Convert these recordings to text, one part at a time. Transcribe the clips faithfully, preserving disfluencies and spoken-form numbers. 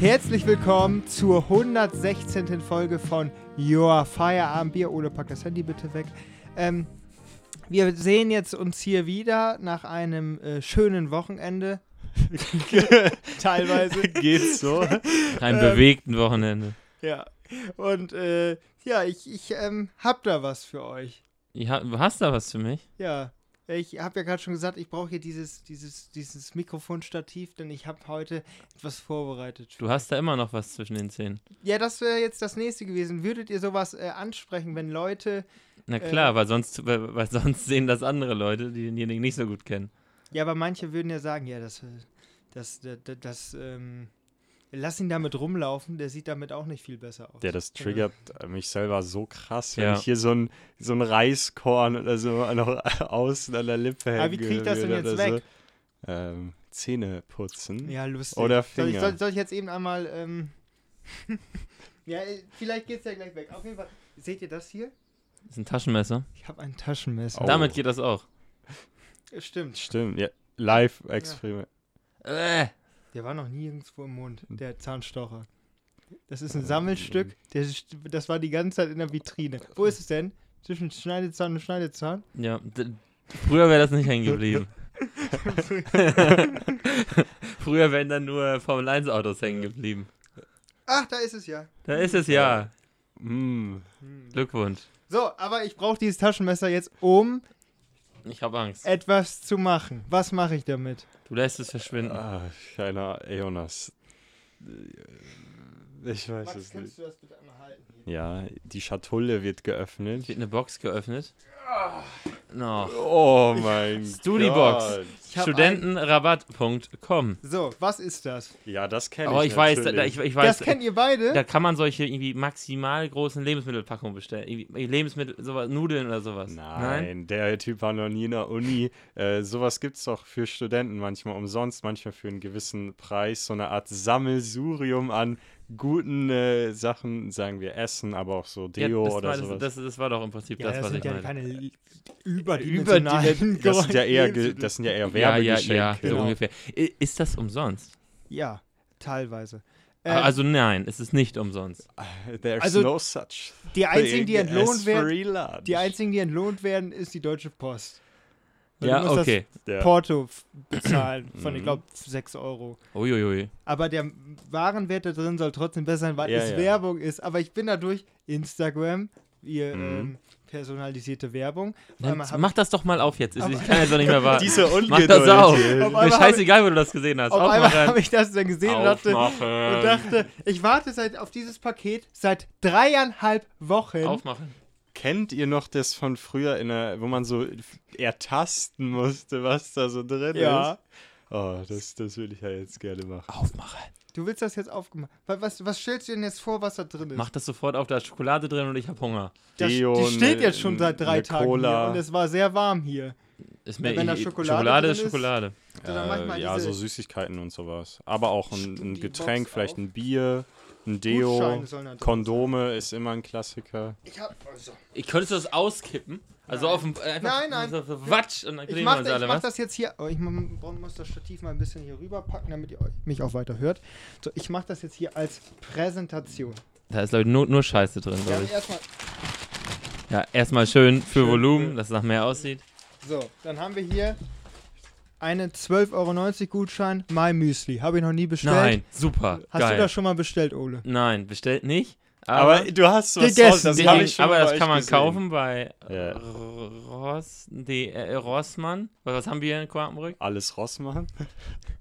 Herzlich willkommen zur hundertsechzehnten Folge von Your Firearm-Bier. Ole, pack das Handy bitte weg. Ähm, wir sehen jetzt uns hier wieder nach einem äh, schönen Wochenende. Teilweise. Geht's so. Einem ähm, bewegten Wochenende. Ja, und äh, ja, ich, ich ähm, hab da was für euch. Ich ha- hast da was für mich? Ja. Ich habe ja gerade schon gesagt, ich brauche hier dieses, dieses, dieses Mikrofonstativ, denn ich habe heute etwas vorbereitet. Du hast da immer noch was zwischen den Zähnen. Ja, das wäre jetzt das Nächste gewesen. Würdet ihr sowas äh, ansprechen, wenn Leute... Na klar, äh, weil, sonst, weil, weil sonst sehen das andere Leute, die denjenigen nicht so gut kennen. Ja, aber manche würden ja sagen, ja, das... das, das, das, das ähm, lass ihn damit rumlaufen, der sieht damit auch nicht viel besser aus. Ja, das triggert mich selber so krass, wenn ja. ich hier so ein, so ein Reiskorn oder so noch außen an der Lippe hänge. Aber wie kriege ich das denn jetzt weg? So, ähm, Zähne putzen. Ja, lustig. Oder Finger. Soll ich, soll, soll ich jetzt eben einmal, ähm... ja, vielleicht geht's ja gleich weg. Auf jeden Fall, seht ihr das hier? Das ist ein Taschenmesser. Ich habe ein Taschenmesser. Oh. Damit geht das auch. Stimmt. Stimmt, ja. Live-Experiment. Ja. Äh. Der war noch nie irgendwo im Mund, der Zahnstocher. Das ist ein Sammelstück, der, das war die ganze Zeit in der Vitrine. Wo ist es denn? Zwischen Schneidezahn und Schneidezahn? Ja, d- früher wäre das nicht hängen geblieben. Früher wären dann nur Formel eins Autos hängen geblieben. Ach, da ist es ja. Da ist es ja. Mhm. Glückwunsch. So, aber ich brauche dieses Taschenmesser jetzt, um... Ich habe Angst. Etwas zu machen. Was mache ich damit? Du lässt es verschwinden. Ah, kleiner Jonas. Ich weiß Max, es nicht. Du das bitte einmal halten? Ja, die Schatulle wird geöffnet. Es wird eine Box geöffnet. No. Oh mein Gott. Studibox. Studentenrabatt Punkt com. So, was ist das? Ja, das kenne ich. Oh, ich weiß, da, ich, ich weiß. Das kennt ihr beide? Da kann man solche irgendwie maximal großen Lebensmittelpackungen bestellen. Lebensmittel, sowas, Nudeln oder sowas. Nein, Nein? der Typ war noch nie in der Uni. äh, sowas gibt's doch für Studenten manchmal umsonst, manchmal für einen gewissen Preis. So eine Art Sammelsurium an guten äh, Sachen, sagen wir Essen, aber auch so Deo ja, oder war, sowas. Das, das war doch im Prinzip ja, das, das, was ich ja meine. Keine überdimensionalen das, sind ja eher, das sind ja eher Werbegeschenke. Ja, ja, ja, genau. So ungefähr. Ist das umsonst? Ja, teilweise. Ähm, also nein, es ist nicht umsonst. There's also no such die einzigen, die entlohnt werden, die einzigen, die entlohnt werden, ist die Deutsche Post. Weil ja, du musst okay. das ja. Porto f- bezahlen von, ich glaube, sechs Euro. Uiuiui. Aber der Warenwert da drin soll trotzdem besser sein, weil ja, es ja. Werbung ist. Aber ich bin dadurch Instagram, ihr mhm. ähm, personalisierte Werbung. Dann, mach das doch mal auf jetzt. Ich, ich kann jetzt doch nicht mehr warten. Diese Ungeduld. Mach das auf. Mir scheißegal, wo du das gesehen hast. Auf, auf einmal habe ich das dann gesehen und dachte, und dachte, ich warte seit, auf dieses Paket seit dreieinhalb Wochen. Aufmachen. Kennt ihr noch das von früher, in der, wo man so ertasten musste, was da so drin ja. ist? Oh, das, das will ich ja jetzt gerne machen. Aufmachen. Du willst das jetzt aufgemacht. Was, was stellst du denn jetzt vor, was da drin ist? Mach das sofort auf, da ist Schokolade drin und ich hab Hunger. Das, Deo, die steht ne, jetzt schon seit drei Tagen Cola. Hier und es war sehr warm hier. Ist mir wenn da Schokolade, Schokolade ist Schokolade. Ist, äh, ja, so Süßigkeiten und sowas. Aber auch ein, ein Getränk, Box vielleicht auf. Ein Bier. Ein Deo, Kondome sein. Ist immer ein Klassiker. Ich hab, also. Ich könntest du das auskippen? Also nein. auf dem einfach nein, nein. So Watsch und dann kriegen ich mach, wir uns alle ich mach was. Das jetzt hier, oh, ich muss das Stativ mal ein bisschen hier rüberpacken, damit ihr mich auch weiter hört. So, ich mach das jetzt hier als Präsentation. Da ist, glaube ich, nur, nur Scheiße drin, glaube ja, ich. Erstmal ja, erstmal schön für schön, Volumen, dass es nach mehr aussieht. So, dann haben wir hier einen zwölf Euro neunzig Gutschein, My Müsli. Habe ich noch nie bestellt. Nein, super. Hast geil. Du das schon mal bestellt, Ole? Nein, bestellt nicht. Aber, aber du hast was gegessen. Das habe ich schon aber das kann man gesehen. Kaufen bei yeah. Ross, die, äh, Rossmann. Was haben wir hier in Quakenbrück? Alles Rossmann.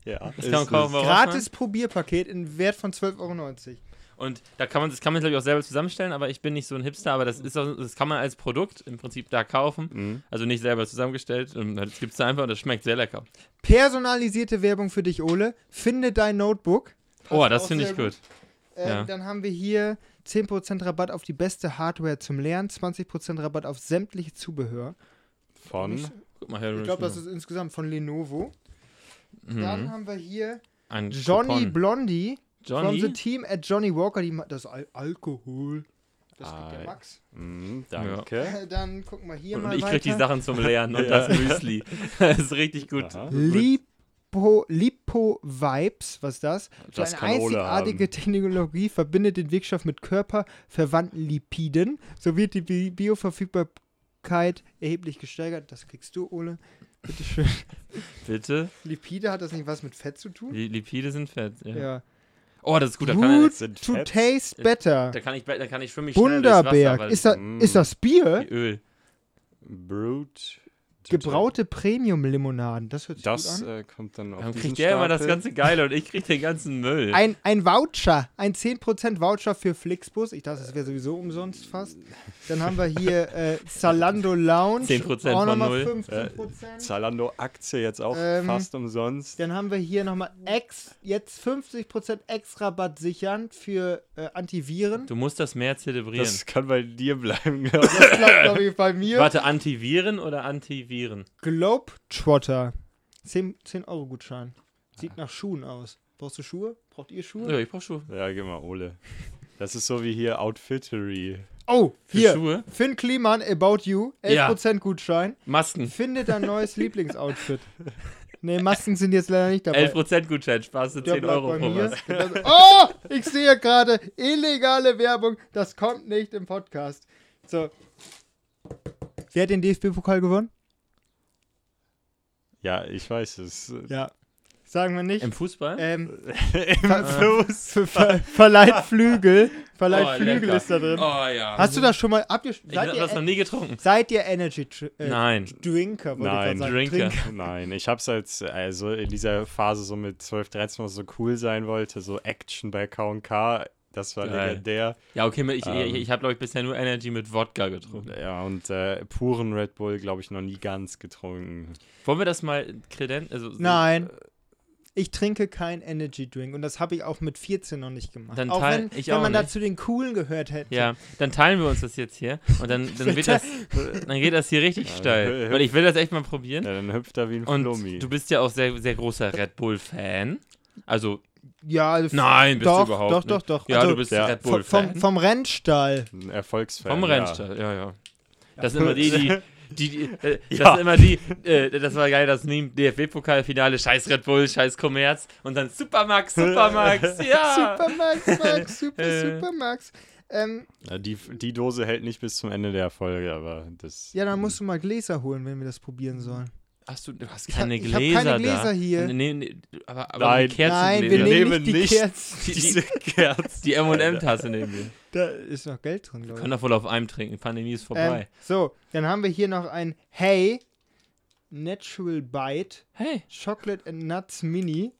ja. Das kann man kaufen bei Rossmann. Gratis Probierpaket in Wert von zwölf Euro neunzig. Und da kann man, das kann man, glaube ich, auch selber zusammenstellen, aber ich bin nicht so ein Hipster, aber das ist auch, das kann man als Produkt im Prinzip da kaufen, mhm. also nicht selber zusammengestellt, das gibt's da einfach und das schmeckt sehr lecker. Personalisierte Werbung für dich, Ole, finde dein Notebook. Passt oh, das finde ich gut. gut. Äh, ja. Dann haben wir hier zehn Prozent Rabatt auf die beste Hardware zum Lernen, zwanzig Prozent Rabatt auf sämtliche Zubehör. Von? Ich, ich glaube, das ist insgesamt von Lenovo. Mhm. Dann haben wir hier ein Johnny Blondie. Johnny? From the team at Johnny Walker, die ma- das Al- Alkohol. Das ah, gibt der Max. Mm, danke. Ja. Dann gucken wir hier und mal ich weiter. Ich krieg die Sachen zum Lernen und das Müsli. Das ist richtig gut. Aha. Lip- Lipo-Vibes, was ist das? Das eine einzigartige haben. Technologie verbindet den Wirkstoff mit körperverwandten Lipiden. So wird die Bioverfügbarkeit erheblich gesteigert. Das kriegst du, Ole. Bitte schön. Bitte? Lipide, hat das nicht was mit Fett zu tun? Li- Lipide sind Fett, ja. ja. Oh, das ist gut. Da kann ich, sind to Fett. Taste better. Da kann ich, da kann ich für mich Bundaberg. Ist, da, mm. ist das Bier? Wie Öl. Brut. Gebraute Premium-Limonaden, das hört sich das, gut an. Das äh, kommt dann auf. Dann kriegt der immer das ganze Geile und ich krieg den ganzen Müll. Ein, ein Voucher, ein zehn Prozent Voucher für Flixbus. Ich dachte, das wäre sowieso umsonst fast. Dann haben wir hier äh, Zalando Lounge. zehn Prozent auch von null. fünfzehn Prozent. Äh, Zalando-Aktie jetzt auch ähm, fast umsonst. Dann haben wir hier nochmal ex, jetzt fünfzig Prozent Ex-Rabatt sichern für äh, Antiviren. Du musst das mehr zelebrieren. Das kann bei dir bleiben, glaube ich. Das bleibt, glaube ich, bei mir. Warte, Antiviren oder Antiviren? Globetrotter. zehn Euro Gutschein. Sieht nach Schuhen aus. Brauchst du Schuhe? Braucht ihr Schuhe? Ja, ich brauch Schuhe. Ja, geh mal, Ole. Das ist so wie hier Outfittery. Oh, für hier. Schuhe? Finn Kliemann, About You. elf Prozent ja. Gutschein. Masken. Finde dein neues Lieblingsoutfit. Nee, Masken sind jetzt leider nicht dabei. elf Prozent Gutschein, sparst du zehn Euro pro Maske. Oh, ich sehe gerade illegale Werbung. Das kommt nicht im Podcast. So. Wer hat den D F B-Pokal gewonnen? Ja, ich weiß es. Ja, sagen wir nicht. Im Fußball? Ähm, Im Fußball. Ver- ver- verleiht Flügel. Verleiht oh, Flügel lecker. Ist da drin. Oh, ja. Hast du das schon mal... Habt ihr, ich habe das en- noch nie getrunken. Seid ihr Energy Tr- äh, Nein. Drinker? Nein, ich sagen. Drinker. Trinker. Nein, ich hab's als... Also in dieser Phase so mit zwölf, dreizehn, was so cool sein wollte, so Action bei K und K... Das war legendär. Ja, okay, ich, ähm, ich, ich habe, glaube ich, bisher nur Energy mit Wodka getrunken. Ja, und äh, puren Red Bull, glaube ich, noch nie ganz getrunken. Wollen wir das mal kredenzen? Also, Nein, äh, ich trinke kein Energy Drink und das habe ich auch mit vierzehn noch nicht gemacht. Dann auch teil, wenn, ich wenn auch man nicht. Dazu den Coolen gehört hätte. Ja, dann teilen wir uns das jetzt hier und dann, dann, wird das, dann geht das hier richtig ja, steil. Hüpf, Weil ich will das echt mal probieren. Ja, dann hüpft er wie ein Flummi. Und du bist ja auch sehr, sehr großer Red Bull-Fan. Also... Ja, also Nein, bist doch, du überhaupt doch, nicht. Doch, doch, doch. Ja, also, du bist ja. Red Bull-Fan. Vom, vom Rennstall. Ein Erfolgsfan, Vom Rennstall, ja, ja. ja. Das sind immer die, die... die, die äh, das ja. sind immer die... Äh, das war geil, das Meme, D F B-Pokalfinale, scheiß Red Bull, scheiß Kommerz. Und dann Supermax, Supermax, ja. Supermax, Max, Super, Supermax. Ähm, ja, die, die Dose hält nicht bis zum Ende der Folge, aber das... Ja, dann musst du mal Gläser holen, wenn wir das probieren sollen. Hast du, du hast keine ich hab, ich Gläser, hab keine Gläser da. hier. Nee, nee, aber, aber nein, nein, wir nehmen nicht die Kerzen. Die, diese Kerzen. Die M und M-Tasse nehmen wir. Da ist noch Geld drin, glaube ich. Wir können doch wohl auf einem trinken. Pandemie ist vorbei. Ähm, so, dann haben wir hier noch ein Hey Natural Bite. Hey. Chocolate and Nuts Mini.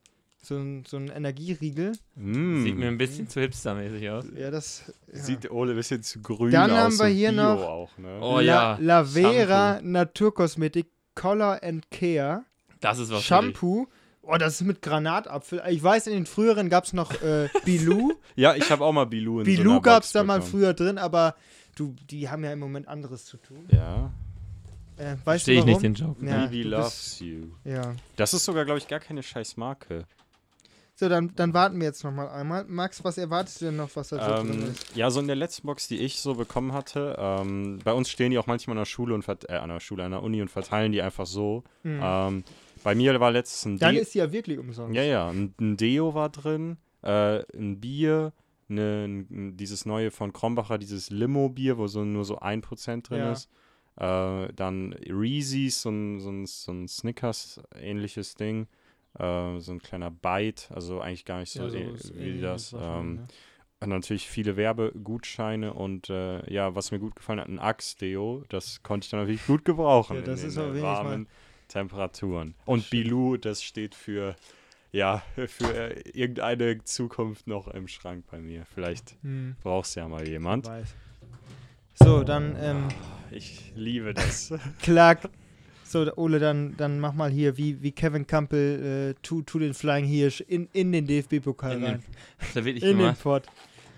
So ein, so ein Energieriegel. Mm. Sieht mir ein bisschen zu hipstermäßig aus. Ja, das ja. Sieht Ole ein bisschen zu grün dann aus. Dann haben wir hier Bio noch auch, ne? oh, La- ja. Lavera Naturkosmetik. Color and Care. Das ist was Shampoo. Oh, das ist mit Granatapfel. Ich weiß, in den früheren gab es noch äh, Bilou. Ja, ich habe auch mal Bilou in Bilou so einer gab es da mal früher drin, aber du, die haben ja im Moment anderes zu tun. Ja. Äh, weißt Verstehe du ich nicht den Job. Ja, Baby loves you. Ja. Das ist sogar, glaube ich, gar keine Scheißmarke. So, dann, dann warten wir jetzt nochmal einmal. Max, was erwartest du denn noch, was da so ähm, drin ist? Ja, so in der letzten Box, die ich so bekommen hatte, ähm, bei uns stehen die auch manchmal an der Schule und verte- äh, an der Schule, an der Uni und verteilen die einfach so. Mhm. Ähm, bei mir war letztens ein Deo. Dann ist die ja wirklich umsonst. Ja, ja, ein, ein Deo war drin, äh, ein Bier, ne, ein, dieses neue von Krombacher, dieses Limo-Bier, wo so nur so ein Prozent drin ja. ist. Äh, dann Reese's, so ein, so ein, so ein Snickers-ähnliches Ding. Uh, so ein kleiner Bite, also eigentlich gar nicht so, ja, so e- wie das. Ähm, ja. Natürlich viele Werbegutscheine und äh, ja, was mir gut gefallen hat, ein Axe-Deo, das konnte ich dann natürlich gut gebrauchen ja, das in ist den äh, warmen Temperaturen. Und Schön. Bilou, das steht für, ja, für äh, irgendeine Zukunft noch im Schrank bei mir. Vielleicht hm. braucht's ja mal jemand. Ich weiß. So, dann... Ähm, ich liebe das. Klack. So, Ole, dann, dann mach mal hier, wie, wie Kevin Campbell, äh, tu, tu den Flying Hirsch in, in den D F B-Pokal in rein. Den, in gemacht. Den Pott.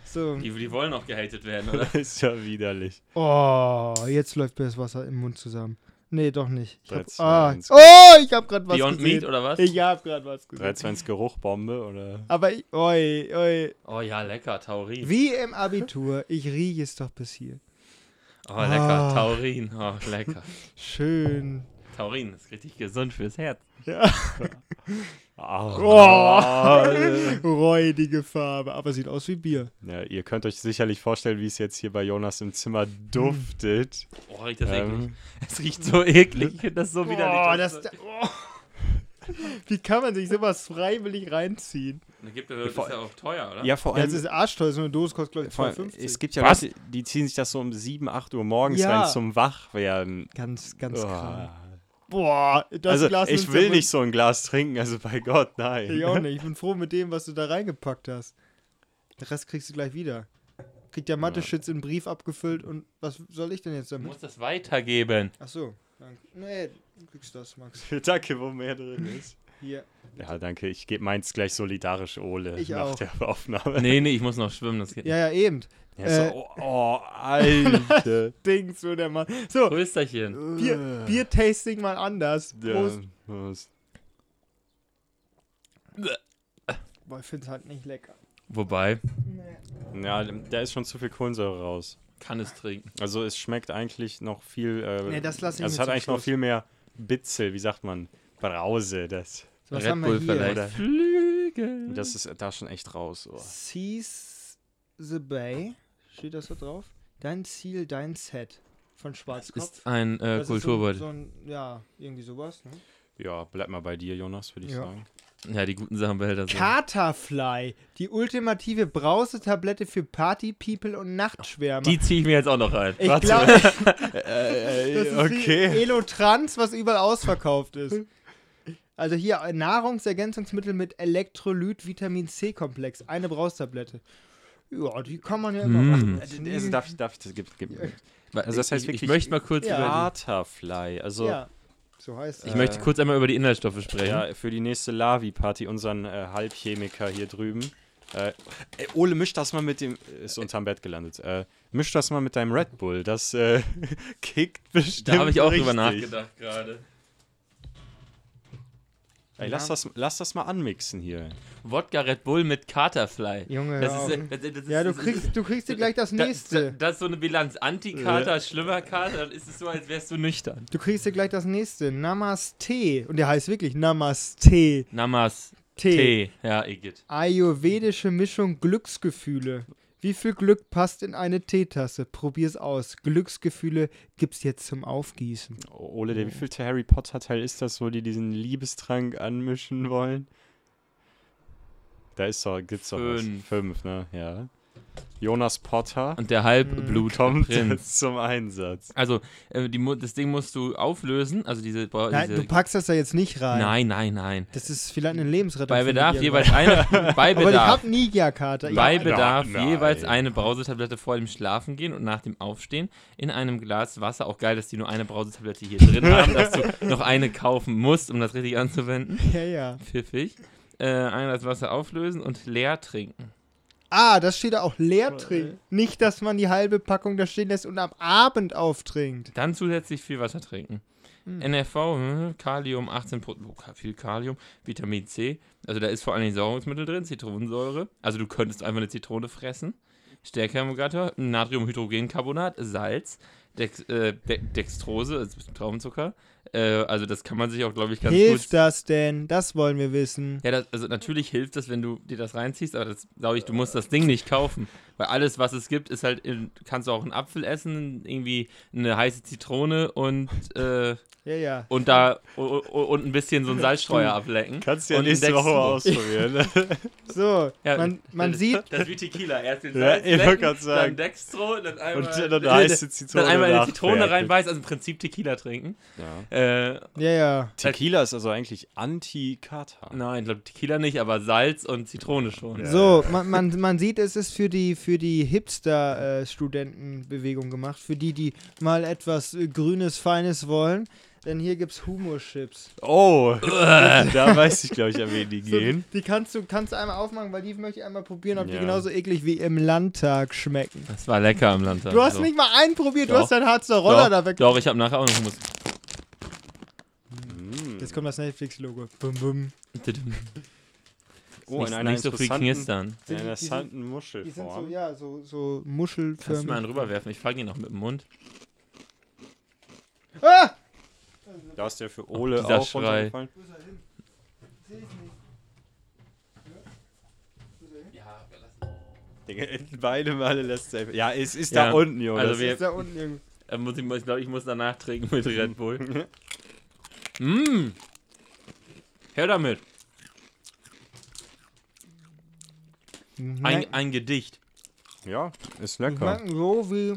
So. Die, die wollen auch gehatet werden, oder? Das ist ja widerlich. Oh, jetzt läuft mir das Wasser im Mund zusammen. Nee, doch nicht. Ich hab, ah, oh, ich hab grad was Beyond gesehen. Beyond Meat, oder was? Ich hab grad was gesehen. dreizehn Geruchbombe, oder? Aber ich, oi, oi. Oh ja, lecker, Taurin. Wie im Abitur, ich rieche es doch bis hier. Oh, lecker, ah. Taurin, oh, lecker. Schön. Taurin ist richtig gesund fürs Herz. Ja. Oh, räudige Farbe, aber sieht aus wie Bier. Ja, ihr könnt euch sicherlich vorstellen, wie es jetzt hier bei Jonas im Zimmer duftet. Oh, riecht das ähm. eklig. Es riecht so eklig. Ich finde das so oh, widerlich. Das, oh. Wie kann man sich sowas freiwillig reinziehen? Das ist ja auch teuer, oder? Ja, vor allem. Ja, das ist arschteuer, so eine Dose kostet, glaube ich, zwei Euro fünfzig. Es gibt ja was? Leute, die ziehen sich das so um sieben, acht Uhr morgens ja. rein zum Wachwerden. Ganz, ganz oh. klar. Boah, das also, Glas ich will nicht so ein Glas trinken, also bei Gott, nein. Ich auch nicht. Ich bin froh mit dem, was du da reingepackt hast. Den Rest kriegst du gleich wieder. Kriegt der Mathe-Schütz in einen Brief abgefüllt und was soll ich denn jetzt damit? Du musst das weitergeben. Ach so, danke. Nee, du kriegst das, Max. Danke, wo mehr drin ist. Hier. Ja, danke. Ich gebe meins gleich solidarisch Ole ich nach auch. Der Aufnahme. Nee, nee, ich muss noch schwimmen, das geht ja, nicht. Ja, eben. Ja, äh, so, oh, oh, Alter. Dings, so der Mann. So, Prösterchen. Bier, Bier-Tasting mal anders. Prost. Ja, Prost. Boah, ich find's halt nicht lecker. Wobei. Nee. Ja, da ist schon zu viel Kohlensäure raus. Kann es trinken. Also es schmeckt eigentlich noch viel... Äh, nee, das lass ich also es hat eigentlich Schluss. Noch viel mehr Bitzel, wie sagt man? Brause, das... So, was Red haben wir Bull hier? Vielleicht. Flügel. Das ist da schon echt raus. Oh. Seas... The Bay, steht das da drauf? Dein Ziel, dein Set von Schwarzkopf. Das ist ein äh, Kulturbeutel. So, so ja, irgendwie sowas. Ne? Ja, bleib mal bei dir, Jonas, würde ich ja. sagen. Ja, die guten Sachen behält er so. Katerfly, die ultimative Brausetablette für Party-People und Nachtschwärmer. Die ziehe ich mir jetzt auch noch rein. Ich glaube, äh, äh, okay. Elotrans, was überall ausverkauft ist. Also hier, Nahrungsergänzungsmittel mit Elektrolyt, Vitamin C-Komplex. Eine Braustablette. Ja, die kann man ja immer mm. machen. Also darf ich, darf ich das? Gib, gib. Also das heißt wirklich, ich möchte mal kurz ja. über Katerfly, also ja. so heißt Ich äh, möchte kurz einmal über die Inhaltsstoffe sprechen. Ja, für die nächste Lavi-Party, unseren äh, Halbchemiker hier drüben. Äh, ey, Ole, misch das mal mit dem, ist unterm Bett gelandet, äh, misch das mal mit deinem Red Bull, das äh, kickt bestimmt. Da habe ich auch richtig. Drüber nachgedacht gerade. Ey, lass das, lass das mal anmixen hier. Wodka Red Bull mit Katerfly. Junge, das ist, das, das, das ja, ist, du kriegst, du kriegst dir gleich das nächste. Das, das, das ist so eine Bilanz. Antikater, schlimmer Kater, dann ist es so, als wärst du nüchtern. Du kriegst dir gleich das nächste. Namaste. Und der heißt wirklich Namaste. Namaste. Tee. Ja, igitt. Ayurvedische Mischung Glücksgefühle. Wie viel Glück passt in eine Teetasse? Probier's aus. Glücksgefühle gibt's jetzt zum Aufgießen. Ole, der wievielte Harry Potter Teil ist das, wo die diesen Liebestrank anmischen wollen? Da ist doch, gibt's doch was. Fünf, ne? Ja. Jonas Potter. Und der Halbblut kommt jetzt zum Einsatz. Also, äh, die, das Ding musst du auflösen. Also diese, diese nein, du packst das da jetzt nicht rein. Nein, nein, nein. Das ist vielleicht eine Lebensrettung. Bei Bedarf jeweils eine. Bei Bedarf, aber ich hab nie Kater. Bei ja, Bedarf nein. jeweils eine Brausetablette vor dem Schlafengehen und nach dem Aufstehen in einem Glas Wasser. Auch geil, dass die nur eine Brausetablette hier drin haben, dass du noch eine kaufen musst, um das richtig anzuwenden. Ja, ja. Pfiffig. Äh, ein Glas Wasser auflösen und leer trinken. Ah, das steht da auch, leer trinken. Nicht, dass man die halbe Packung da stehen lässt und am Abend auftrinkt. Dann zusätzlich viel Wasser trinken. Hm. N R V, hm, Kalium, achtzehn Prozent, oh, viel Kalium, Vitamin C. Also da ist vor allem Säurungsmittel drin, Zitronensäure. Also du könntest einfach eine Zitrone fressen. Stärkeemulgator, Natriumhydrogencarbonat, Salz, Dex, äh, De- Dextrose, also Traubenzucker. Äh, also das kann man sich auch, glaube ich, ganz hilft gut... Hilft das denn? Das wollen wir wissen. Ja, das, also natürlich hilft das, wenn du dir das reinziehst, aber das glaube ich, du musst das Ding nicht kaufen. Weil alles, was es gibt, ist halt... Kannst du auch einen Apfel essen, irgendwie eine heiße Zitrone und... Äh, ja, ja. Und da... Und, und ein bisschen so einen Salzstreuer ablecken. Kannst du ja nächste Woche ausprobieren. So, ja, man, man das, sieht... Das ist wie Tequila. Erst den Salz ja, lecken, dann Dextro, dann einmal... Und dann eine heiße Zitrone. Dann einmal eine Zitrone reinbeißt, also im Prinzip Tequila trinken. Ja. Äh, Äh, ja, ja. Tequila ist also eigentlich Anti-Kater. Nein, ich glaube Tequila nicht, aber Salz und Zitrone schon. Ja. So, man, man, man sieht, es ist für die, für die Hipster-Studentenbewegung äh, gemacht, für die, die mal etwas äh, Grünes, Feines wollen. Denn hier gibt's Humorchips. Oh, da weiß ich, glaube ich, an wen die gehen. So, die kannst du kannst du einmal aufmachen, weil die möchte ich einmal probieren, ob ja. die genauso eklig wie im Landtag schmecken. Das war lecker am Landtag. Du hast so. Nicht mal einen probiert, doch. Du hast deinen Harzer Roller doch. Da weg. Doch, ich habe nachher auch noch Hummus. Jetzt kommt das Netflix-Logo. Bum, bum. Oh, in einer nicht so viel knistern. In einer interessanten Muschelform. Die sind so, ja, so, so Muschelförmig. Kannst du mal einen rüberwerfen? Ich fange ihn noch mit dem Mund. Ah! Da ist der für Ole Ach, auch runtergefallen. Wo ist er hin? Seh ich nicht. Ja, wir lassen. Digga, beide Male lässt er. Ja, es ist ja. da unten, Junge. Also wir, ist da unten irgendwo. Äh, muss ich ich glaube, ich muss danach trinken mit Red Bull. Mmm. Her damit. Ein, ein Gedicht. Ja, ist lecker. So wie...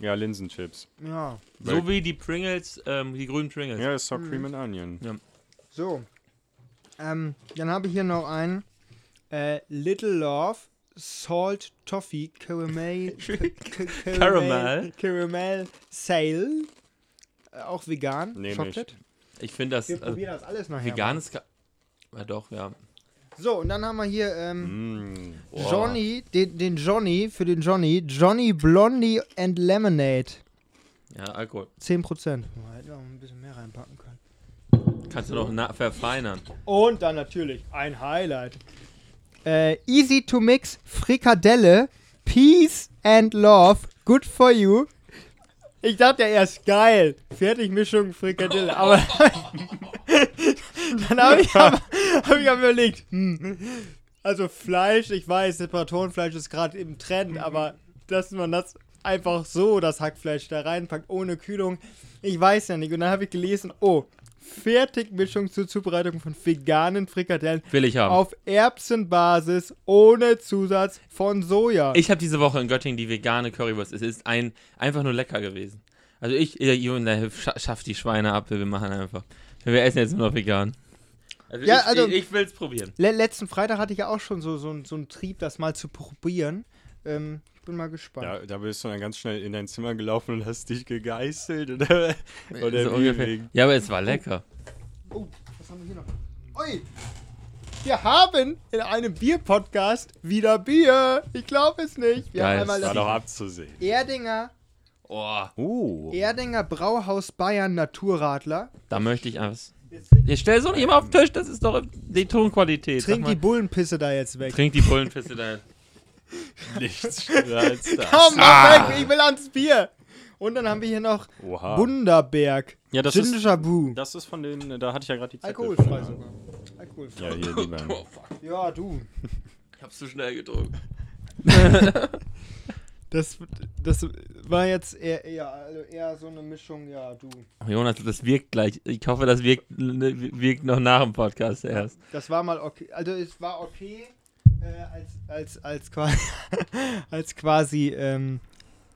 Ja, Linsenchips. Ja. So wie die Pringles, ähm, die grünen Pringles. Ja, Sour Cream and Onion. Ja. So. Ähm, dann habe ich hier noch einen. Äh, Little Love Salt Toffee Caramel... Caramel. Caramel Sale. Äh, auch vegan. Nee, Chocolate. Nicht. Ich finde das... Wir also, probieren das alles nachher. Veganes... Ka- ja, doch, ja. So, und dann haben wir hier ähm, mm, wow. Johnny, den, den Johnny, für den Johnny, Johnny Blondie and Lemonade. Ja, Alkohol. zehn Prozent. Oh, hätte auch ein bisschen mehr reinpacken können. Kannst du noch na- verfeinern. Und dann natürlich ein Highlight. Äh, easy to mix, Frikadelle, Peace and Love, good for you. Ich dachte ja erst, geil, Fertigmischung, Frikadelle, aber... Dann habe ich, hab, hab ich überlegt, hm. also Fleisch, ich weiß, Separatorenfleisch ist gerade im Trend, aber dass man das einfach so, das Hackfleisch da reinpackt, ohne Kühlung, ich weiß ja nicht. Und dann habe ich gelesen, oh, Fertigmischung zur Zubereitung von veganen Frikadellen will ich haben. Auf Erbsenbasis, ohne Zusatz von Soja. Ich habe diese Woche in Göttingen die vegane Currywurst, es ist ein, einfach nur lecker gewesen. Also ich, Junge, schaff die Schweine ab, wir machen einfach. Wir essen jetzt nur noch vegan. Also ja, ich, also ich, ich will es probieren. Le- letzten Freitag hatte ich ja auch schon so, so, so einen Trieb, das mal zu probieren. Ähm, ich bin mal gespannt. Ja, da bist du dann ganz schnell in dein Zimmer gelaufen und hast dich gegeißelt. Oder, oder so ungefähr. Ja, aber es war lecker. Oh, was haben wir hier noch? Ui! Wir haben in einem Bier-Podcast wieder Bier. Ich glaube es nicht. Wir Geil, haben einmal das war doch abzusehen. Erdinger. Oh. Uh. Erdinger Brauhaus Bayern Naturradler. Da möchte ich was. Ich stell so nicht immer auf den Tisch, das ist doch die Tonqualität. Trink die Bullenpisse da jetzt weg. Trink die Bullenpisse da jetzt. Nichts schlimmer als das. Komm, mach ah. weg, ich will ans Bier. Und dann haben wir hier noch Bundaberg. Ja, das ist, das ist von den, da hatte ich ja gerade die Zettel. Alkoholfrei sogar. Alkoholfrei. Ja, hier, lieber. Oh, fuck. Ja, du. Ich hab's zu schnell gedrückt. Das, das war jetzt eher, eher, eher so eine Mischung, ja, du. Ach, Jonas, das wirkt gleich. Ich hoffe, das wirkt, wirkt noch nach dem Podcast erst. Das war mal okay. Also, es war okay, äh, als, als, als quasi, als quasi ähm,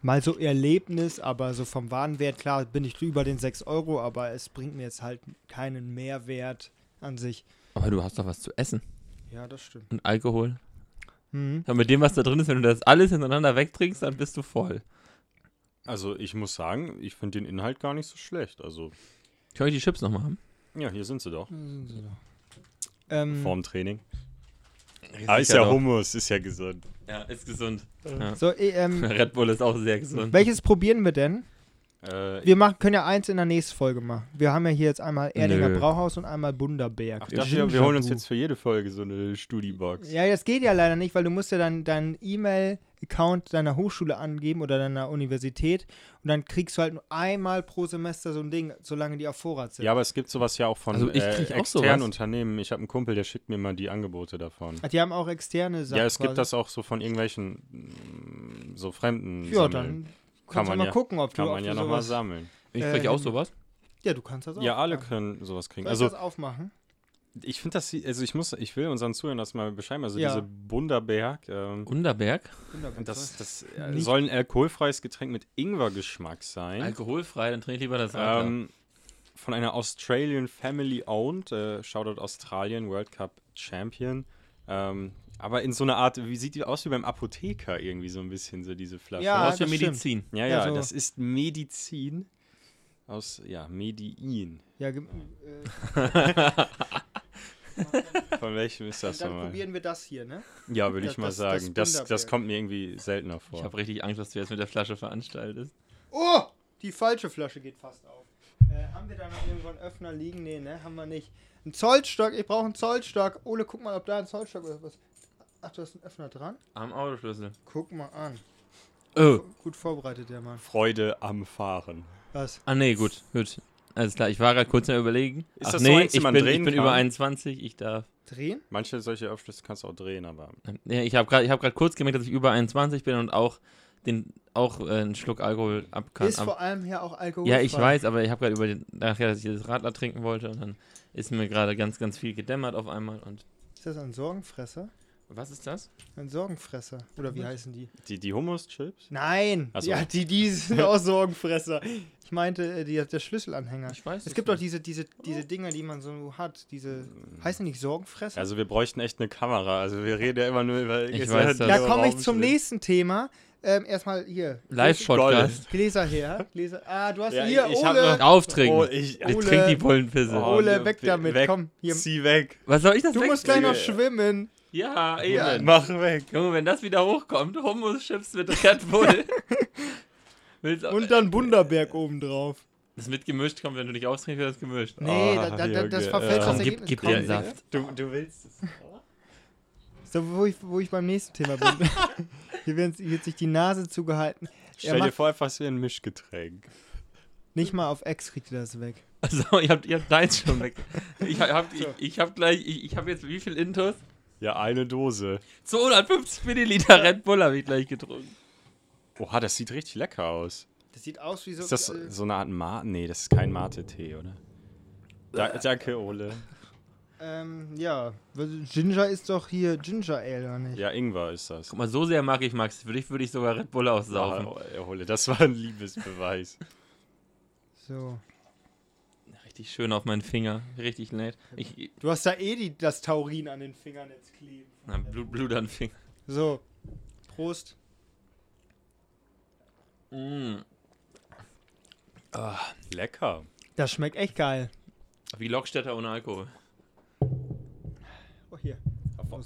mal so Erlebnis, aber so vom Warenwert, klar, bin ich über den sechs Euro, aber es bringt mir jetzt halt keinen Mehrwert an sich. Aber du hast doch was zu essen. Ja, das stimmt. Und Alkohol. Mhm. Ja, mit dem, was da drin ist, wenn du das alles hintereinander wegtrinkst, dann bist du voll. Also ich muss sagen, ich finde den Inhalt gar nicht so schlecht. Also kann ich die Chips nochmal haben? Ja, hier sind sie doch. Hier sind sie doch. Ähm, Vorm Training. Ah, ist ja doch. Hummus, ist ja gesund. Ja, ist gesund. Ja. So, ähm, Red Bull ist auch sehr gesund. Welches probieren wir denn? Äh, wir machen, können ja eins in der nächsten Folge machen. Wir haben ja hier jetzt einmal Erdinger Nö. Brauhaus und einmal Bundaberg. Ach, das ja, wir holen uns jetzt für jede Folge so eine Studiebox. Ja, das geht ja leider nicht, weil du musst ja deinen dein E-Mail-Account deiner Hochschule angeben oder deiner Universität und dann kriegst du halt nur einmal pro Semester so ein Ding, solange die auf Vorrat sind. Ja, aber es gibt sowas ja auch von also ich äh, auch externen sowas. Unternehmen. Ich habe einen Kumpel, der schickt mir mal die Angebote davon. Ach, die haben auch externe Sachen. Ja, es quasi. Gibt das auch so von irgendwelchen so fremden Ja, Sammeln. Dann... Kann man mal ja, gucken, ob kann du, man ob ja nochmal sammeln. Ich krieg äh, auch sowas. Ja, du kannst das auch. Ja, alle können sowas kriegen. Kannst du also, das aufmachen? Ich finde das, also ich muss, ich will unseren Zuhörern das mal beschreiben. Also ja. diese Bundaberg. Ähm, Bundaberg? Das, das äh, soll ein alkoholfreies Getränk mit Ingwer-Geschmack sein. Alkoholfrei, dann trinke ich lieber das Radler. Ähm, von einer Australian Family Owned, äh, Shoutout Australien, World Cup Champion. Ähm, Aber in so einer Art, wie sieht die aus wie beim Apotheker irgendwie so ein bisschen, so diese Flasche. Ja, aus der Medizin. Stimmt. Ja, ja, ja so. Das ist Medizin aus, ja, Medin. Ja, ge- äh. Von welchem ist das nochmal? Dann probieren wir das hier, ne? Ja, würde ich mal das, sagen. Das, das, das kommt mir irgendwie seltener vor. Ich habe richtig Angst, dass du jetzt mit der Flasche veranstaltest. Oh, die falsche Flasche geht fast auf. Äh, haben wir da noch irgendwo einen Öffner liegen? Nee, ne, haben wir nicht. Ein Zollstock, ich brauche einen Zollstock. Ole, guck mal, ob da ein Zollstock oder was. Ach, du hast einen Öffner dran? Am Autoschlüssel. Guck mal an. Oh. Gut vorbereitet, der Mann. Freude am Fahren. Was? Ah, nee, gut. gut. Alles klar, ich war gerade kurz am Überlegen. Ist Ach das nee, so eins, ich, man bin, drehen ich bin kann? Über einundzwanzig, ich darf. Drehen? Manche solche Aufschlüsse kannst du auch drehen, aber. Ja, ich habe gerade hab kurz gemerkt, dass ich über einundzwanzig bin und auch den auch äh, einen Schluck Alkohol ab kann. Ist ab, vor allem hier auch Alkohol. Ja, ich weiß, aber ich habe gerade über den, nachher, dass ich das Radler trinken wollte und dann ist mir gerade ganz, ganz viel gedämmert auf einmal. Und ist das ein Sorgenfresser? Was ist das? Ein Sorgenfresser. Oder wie Was? heißen die? Die, die Hummus-Chips? Nein! Ach so. Ja, die, die sind auch Sorgenfresser. Ich meinte, die, der Schlüsselanhänger. Ich weiß es gibt doch diese, diese, diese Dinger, die man so hat. Diese, heißen die nicht Sorgenfresser? Also wir bräuchten echt eine Kamera. Also wir reden ja immer nur über... Ich weiß das. Da komme ich zum nächsten Thema. Ähm, erstmal hier. Live-Podcast. Gläser her. Gläser. Ah, du hast ja, hier, ich, ich Ole. Hab noch auftrinken. Oh, ich ich trinke die Bullenpisse. Oh, Ole, weg damit. Weg, komm, hier. Zieh weg. Was soll ich das Du weg? musst gleich noch schwimmen. Ja, eben. Ja, mach weg. Junge, wenn das wieder hochkommt, Hummus-Chips mit Red Bull. Und dann Bundaberg obendrauf. Das mit gemischt kommt, wenn du nicht austrinkst, wird das gemischt. Nee, oh, da, da, da, das verfällt ja. das Ergebnis. Gib, gib dir einen Saft. Du, du willst es. So, wo ich, wo ich beim nächsten Thema bin. Hier wird sich die Nase zugehalten. Stell dir vor, einfach so ein Mischgetränk. Nicht mal auf Ex kriegt ihr das weg. Also, ihr habt, ihr habt deins schon weg. Ich hab, so. ich, ich hab gleich, ich, ich hab jetzt wie viel Intus? Ja, eine Dose. zweihundertfünfzig Milliliter Red Bull habe ich gleich getrunken. Oha, das sieht richtig lecker aus. Das sieht aus wie so... Ist das so, so eine Art Mate? Nee, das ist kein Mate-Tee, oder? Da, danke, Ole. Ähm, ja. Ginger ist doch hier Ginger Ale, oder nicht? Ja, Ingwer ist das. Guck mal, so sehr mag ich Max. Für dich würde ich sogar Red Bull aussaufen. Ja, Ole, das war ein Liebesbeweis. So... Richtig schön auf meinen Finger. Richtig nett. Ich, du hast da eh die, das Taurin an den Fingern jetzt kleben. Na, Blut, Blut an den Fingern. So. Prost. Mm. Oh, lecker. Das schmeckt echt geil. Wie Lokstädter ohne Alkohol. Oh, hier. Vor,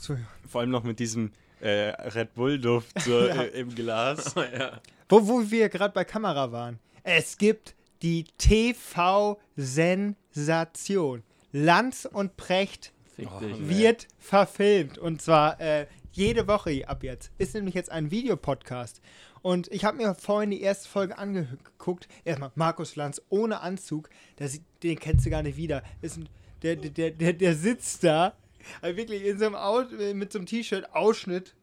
vor allem noch mit diesem äh, Red Bull-Duft so ja. im Glas. Oh, ja. wo, wo wir gerade bei Kamera waren. Es gibt... Die T V-Sensation. Lanz und Precht oh, wird ey. verfilmt. Und zwar äh, jede Woche ab jetzt. Ist nämlich jetzt ein Videopodcast. Und ich habe mir vorhin die erste Folge angeguckt. Erstmal Markus Lanz ohne Anzug. Der sieht, den kennst du gar nicht wieder. Ist ein, der, der, der, der sitzt da. Also wirklich in so einem Out, mit so einem T-Shirt. Ausschnitt.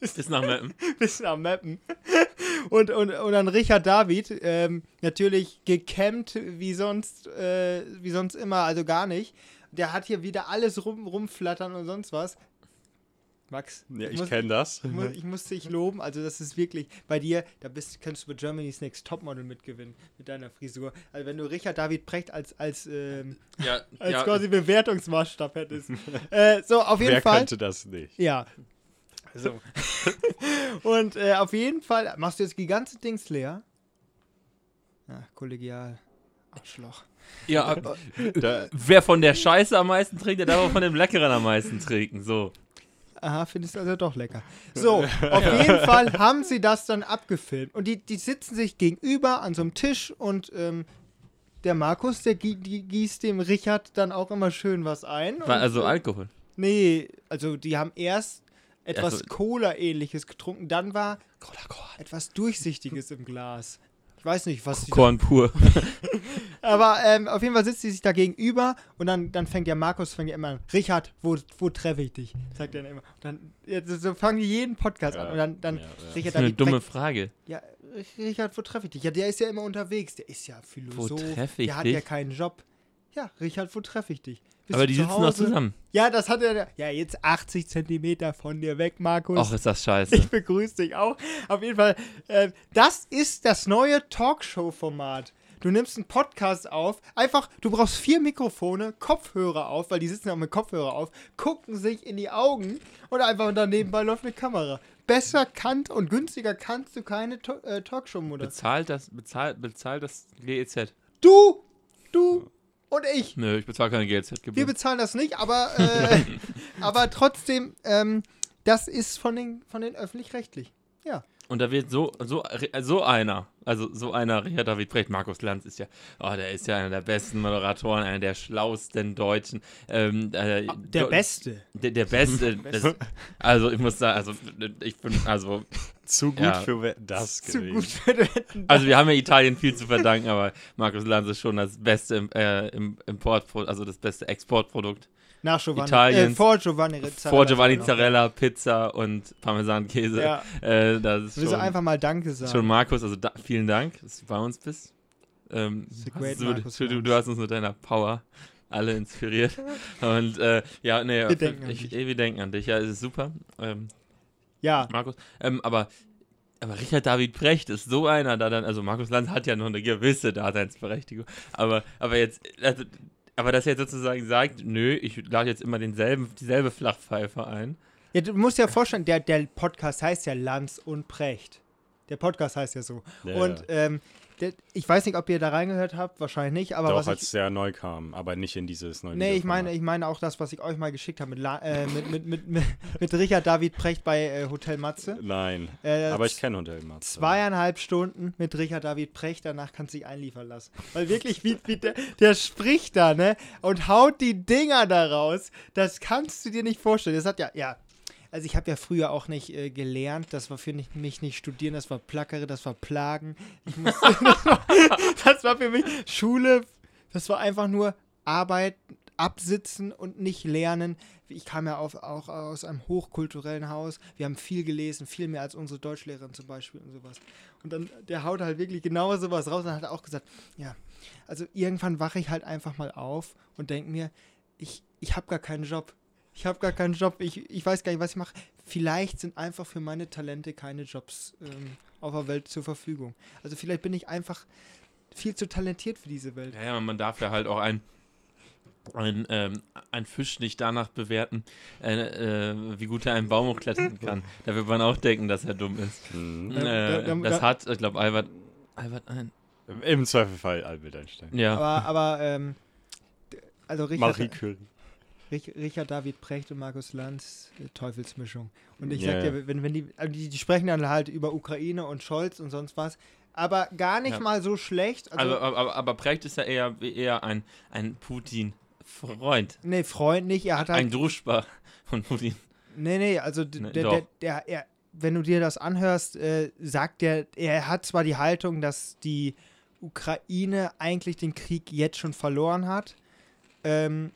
Bis nach Meppen. Bis nach Meppen. Und, und, und dann Richard David, ähm, natürlich gecampt wie sonst, äh, wie sonst immer, also gar nicht. Der hat hier wieder alles rum, rumflattern und sonst was. Max? Ja, ich, ich kenne das. Ich, muss, ich musste dich loben, also das ist wirklich, bei dir, da bist, kannst du bei Germany's Next Topmodel mitgewinnen, mit deiner Frisur. Also wenn du Richard David Precht als, als, ähm, ja, als ja. quasi Bewertungsmaßstab hättest. äh, so, auf jeden Wer Fall. Wer könnte das nicht? Ja. So. Und äh, auf jeden Fall, machst du jetzt die ganze Dings leer? Ja, kollegial. Arschloch. Ja, aber, da, wer von der Scheiße am meisten trinkt, der darf auch von dem Leckeren am meisten trinken, so. Aha, findest du also doch lecker. So, auf jeden Fall haben sie das dann abgefilmt. Und die, die sitzen sich gegenüber an so einem Tisch und ähm, der Markus, der gi- die gießt dem Richard dann auch immer schön was ein. War also und, Alkohol? Nee, also die haben erst etwas also, Cola-ähnliches getrunken. Dann war Cola, Cola. etwas Durchsichtiges im Glas. Ich weiß nicht, was... Korn pur. Aber ähm, auf jeden Fall sitzt sie sich da gegenüber und dann, dann fängt ja Markus fängt ja immer an, Richard, wo, wo treffe ich dich? Sagt er dann immer. Dann, ja, so fangen die jeden Podcast ja, an. Und dann, dann ja, ja. Richard, das ist eine dumme Pre- Frage. Ja, Richard, wo treffe ich dich? Ja, der ist ja immer unterwegs. Der ist ja Philosoph. Wo treffe ich dich? Der hat ja keinen Job. Ja, Richard, wo treffe ich dich? Bist aber die sitzen noch zusammen. Ja, das hat er. Ja, jetzt achtzig Zentimeter von dir weg, Markus. Och, ist das scheiße. Ich begrüße dich auch. Auf jeden Fall, äh, das ist das neue Talkshow-Format. Du nimmst einen Podcast auf, einfach, du brauchst vier Mikrofone, Kopfhörer auf, weil die sitzen ja auch mit Kopfhörer auf, gucken sich in die Augen und einfach und nebenbei läuft eine Kamera. Besser kann und günstiger kannst du keine to- äh, Talkshow moderieren. Bezahlt das, bezahlt, bezahlt das G E Z. Du, du. Und ich. Nö, ich bezahle keine G Z-Gebühr. Wir bezahlen das nicht, aber, äh, aber trotzdem, ähm, das ist von den, von den öffentlich-rechtlich. Ja. Und da wird so, so, so einer, Also so einer, Richard David Precht, Markus Lanz ist ja, oh, der ist ja einer der besten Moderatoren, einer der schlauesten Deutschen. Ähm, äh, der, Do- Beste. Der, der Beste. Der Beste. Also ich muss sagen, also ich bin, also... Zu gut ja. für das Zu gewesen. Gut für das. Also wir haben ja Italien viel zu verdanken, aber Markus Lanz ist schon das beste äh, Importprodukt, also das beste Exportprodukt. Nach Giovanni, Italiens, äh, vor Giovanni Zarella. Vor Giovanni Zarella, Pizza und Parmesan-Käse. Ja. Äh, das ist schon, einfach mal Danke sagen. Schon Markus, also da, vielen Dank, dass du bei uns bist. Ähm, hast du, du, du hast uns mit deiner Power alle inspiriert. Und äh, ja, nee, wir, ich, denken ich, ich, wir denken an dich. Ja, es ist super. Ähm, ja. Markus, ähm, aber... Aber Richard David Precht ist so einer, da dann, also Markus Lanz hat ja noch eine gewisse Daseinsberechtigung, aber, aber jetzt, also, aber dass er jetzt sozusagen sagt, nö, ich lade jetzt immer denselben, dieselbe Flachpfeife ein. Ja, du musst dir ja vorstellen, der, der Podcast heißt ja Lanz und Precht. Der Podcast heißt ja so. Ja. Und ähm, der, ich weiß nicht, ob ihr da reingehört habt, wahrscheinlich nicht, aber doch, was als ich, sehr neu kam, aber nicht in dieses neue. Nee, ich meine, ich meine auch das, was ich euch mal geschickt habe mit, La- äh, mit, mit, mit, mit, mit Richard David Precht bei äh, Hotel Matze. Nein, äh, aber ich kenne Hotel Matze. Zweieinhalb Stunden mit Richard David Precht, danach kannst du dich einliefern lassen. Weil wirklich, wie, wie der, der spricht da, ne, und haut die Dinger da raus, das kannst du dir nicht vorstellen. Das hat ja, ja. Also ich habe ja früher auch nicht äh, gelernt, das war für mich, mich nicht studieren, das war Plackere, das war Plagen. Ich musste, das, war, das war für mich Schule, das war einfach nur Arbeit, absitzen und nicht lernen. Ich kam ja auf, auch aus einem hochkulturellen Haus, wir haben viel gelesen, viel mehr als unsere Deutschlehrerin zum Beispiel und sowas. Und dann, der haut halt wirklich genau sowas raus und dann hat er auch gesagt, ja, also irgendwann wache ich halt einfach mal auf und denke mir, ich, ich habe gar keinen Job. Ich habe gar keinen Job, ich, ich weiß gar nicht, was ich mache. Vielleicht sind einfach für meine Talente keine Jobs ähm, auf der Welt zur Verfügung. Also vielleicht bin ich einfach viel zu talentiert für diese Welt. Ja, ja, man darf ja halt auch ein... Ein, ähm, ein Fisch nicht danach bewerten, äh, äh, wie gut er einen Baum hochklettern kann. Da wird man auch denken, dass er dumm ist. Mhm. Äh, das hat, ich glaube, Albert... Albert Einstein. Im Zweifelfall Albert Einstein. Ja. Aber, aber ähm, also Richard... Marie Curie. Richard David Precht und Markus Lanz, Teufelsmischung. Und ich yeah. sag dir, wenn, wenn die, die, die sprechen dann halt über Ukraine und Scholz und sonst was, aber gar nicht ja. mal so schlecht. Also aber, aber, aber Precht ist ja eher, eher ein, ein Putin-Freund. Nee, Freund nicht. Er hat halt ein Druschbar von Putin. Nee, nee, also nee, der, der, der, er, wenn du dir das anhörst, äh, sagt der, er hat zwar die Haltung, dass die Ukraine eigentlich den Krieg jetzt schon verloren hat, ähm,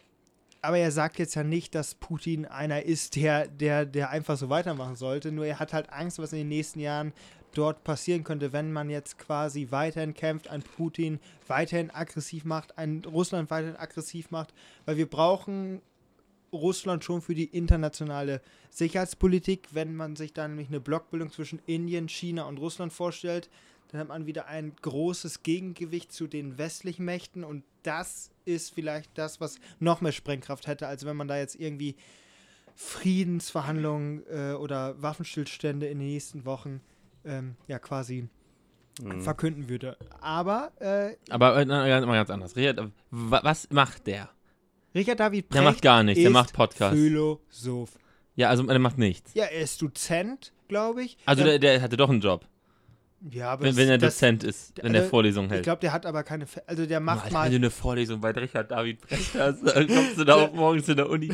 aber er sagt jetzt ja nicht, dass Putin einer ist, der, der, der einfach so weitermachen sollte. Nur er hat halt Angst, was in den nächsten Jahren dort passieren könnte, wenn man jetzt quasi weiterhin kämpft, einen Putin weiterhin aggressiv macht, einen Russland weiterhin aggressiv macht. Weil wir brauchen Russland schon für die internationale Sicherheitspolitik. Wenn man sich dann nämlich eine Blockbildung zwischen Indien, China und Russland vorstellt, dann hat man wieder ein großes Gegengewicht zu den westlichen Mächten und das ist vielleicht das, was noch mehr Sprengkraft hätte, als wenn man da jetzt irgendwie Friedensverhandlungen äh, oder Waffenstillstände in den nächsten Wochen ähm, ja quasi mhm. verkünden würde. Aber äh, aber äh, mal ganz anders. Richard, w- was macht der? Richard David Precht. Der macht gar nichts, der macht Podcast. Philosoph. Ja, also der macht nichts. Ja, er ist Dozent, glaube ich. Also der, der hatte doch einen Job. Ja, aber wenn, wenn er Dozent ist, wenn also, er Vorlesungen hält. Ich glaube, der hat aber keine... Fe- also der macht Alter, mal... Wenn du eine Vorlesung bei Richard David Precht hast, dann kommst du da auch morgens in der Uni.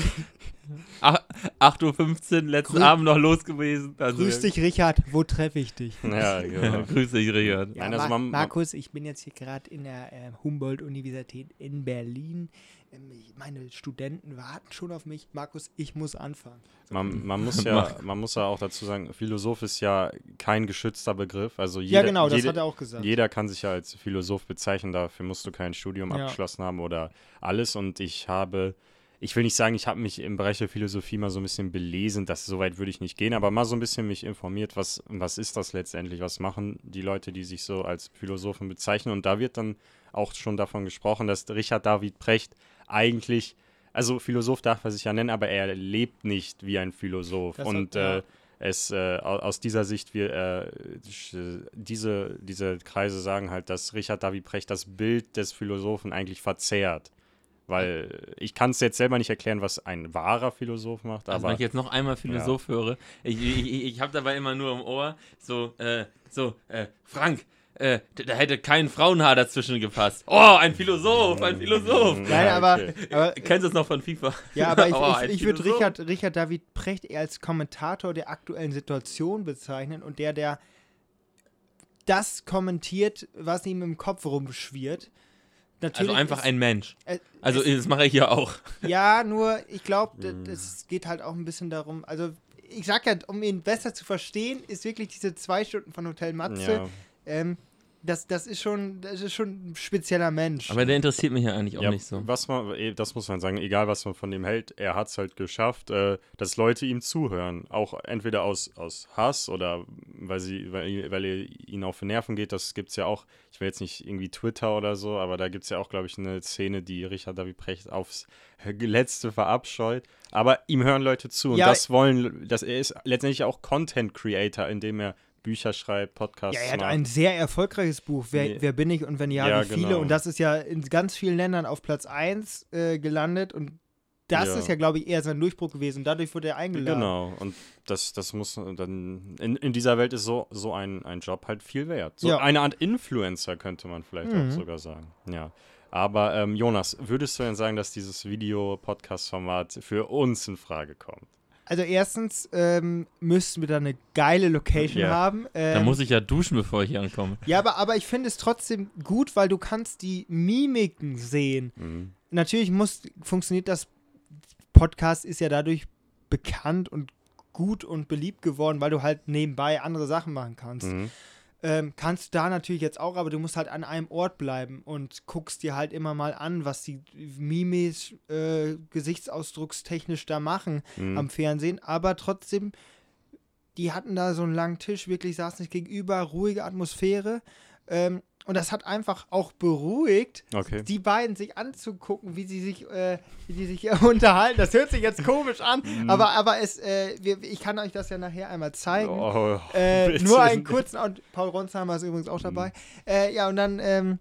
acht Uhr fünfzehn, letzten Grü- Abend noch los gewesen. Also grüß dich, Richard, wo treffe ich dich? Ja, genau. Grüß dich, Richard. Ja, Nein, also Ma- man, Markus, ich bin jetzt hier gerade in der äh, Humboldt-Universität in Berlin. Ähm, meine Studenten warten schon auf mich. Markus, ich muss anfangen. Man, man, muss ja, man muss ja auch dazu sagen, Philosoph ist ja kein geschützter Begriff. Also jeder, ja, genau, das jede, hat er auch gesagt. Jeder kann sich ja als Philosoph bezeichnen. Dafür musst du kein Studium ja. abgeschlossen haben oder alles. Und ich habe... Ich will nicht sagen, ich habe mich im Bereich der Philosophie mal so ein bisschen belesen, das so weit würde ich nicht gehen, aber mal so ein bisschen mich informiert, was, was ist das letztendlich, was machen die Leute, die sich so als Philosophen bezeichnen. Und da wird dann auch schon davon gesprochen, dass Richard David Precht eigentlich, also Philosoph darf er sich ja nennen, aber er lebt nicht wie ein Philosoph. Das und äh, es äh, aus dieser Sicht, wir, äh, diese, diese Kreise sagen halt, dass Richard David Precht das Bild des Philosophen eigentlich verzerrt. Weil ich kann es jetzt selber nicht erklären, was ein wahrer Philosoph macht. Aber also wenn ich jetzt noch einmal Philosoph ja. höre, ich, ich, ich habe dabei immer nur im Ohr so, äh, so äh, Frank, Äh, da hätte kein Frauenhaar dazwischen gepasst. Oh, ein Philosoph, ein Philosoph. Nein, aber... aber kennst du es noch von FIFA? Ja, aber ich, oh, ich, ich würde Richard, Richard David Precht eher als Kommentator der aktuellen Situation bezeichnen und der, der das kommentiert, was ihm im Kopf rumschwirrt. Natürlich also einfach ist, ein Mensch. Äh, also es, das mache ich ja auch. Ja, nur ich glaube, es geht halt auch ein bisschen darum, also ich sag ja, um ihn besser zu verstehen, ist wirklich diese zwei Stunden von Hotel Matze... Ja. Ähm, das, das, ist schon, das ist schon ein spezieller Mensch. Aber der interessiert mich ja eigentlich auch ja, nicht so. Was man, das muss man sagen, egal was man von dem hält, er hat es halt geschafft, äh, dass Leute ihm zuhören. Auch entweder aus, aus Hass oder weil sie, weil, weil er ihnen auf die Nerven geht. Das gibt es ja auch, ich will jetzt nicht irgendwie Twitter oder so, aber da gibt es ja auch, glaube ich, eine Szene, die Richard David Precht aufs Letzte verabscheut. Aber ihm hören Leute zu und ja, das wollen, das, er ist letztendlich auch Content-Creator, indem er Bücher schreibt, Podcasts macht. Ja, er hat macht. ein sehr erfolgreiches Buch, Wer, nee. wer bin ich und wenn ja, ja wie viele. Genau. Und das ist ja in ganz vielen Ländern auf Platz eins äh, gelandet und das ja. ist ja, glaube ich, eher sein Durchbruch gewesen. Dadurch wurde er eingeladen. Genau, und das, das muss dann, in, in dieser Welt ist so, so ein, ein Job halt viel wert. So ja. eine Art Influencer könnte man vielleicht mhm. auch sogar sagen. Ja. Aber ähm, Jonas, würdest du denn sagen, dass dieses Video-Podcast-Format für uns in Frage kommt? Also erstens ähm, müssten wir da eine geile Location yeah. haben. Ähm, da muss ich ja duschen, bevor ich hier ankomme. Ja, aber, aber ich finde es trotzdem gut, weil du kannst die Mimiken sehen. Mhm. Natürlich muss, funktioniert das, Podcast ist ja dadurch bekannt und gut und beliebt geworden, weil du halt nebenbei andere Sachen machen kannst. Mhm. Ähm, kannst du da natürlich jetzt auch, aber du musst halt an einem Ort bleiben und guckst dir halt immer mal an, was die Mimes äh, gesichtsausdruckstechnisch da machen mhm. am Fernsehen, aber trotzdem, die hatten da so einen langen Tisch, wirklich saßen sich gegenüber, ruhige Atmosphäre ähm, und das hat einfach auch beruhigt, okay. die beiden sich anzugucken, wie sie sich, äh, wie die sich unterhalten. Das hört sich jetzt komisch an, mm. aber, aber es, äh, wir, ich kann euch das ja nachher einmal zeigen. Oh, äh, nur einen kurzen, und Paul Ronsheimer ist übrigens auch dabei. Mm. Äh, ja, und dann ähm,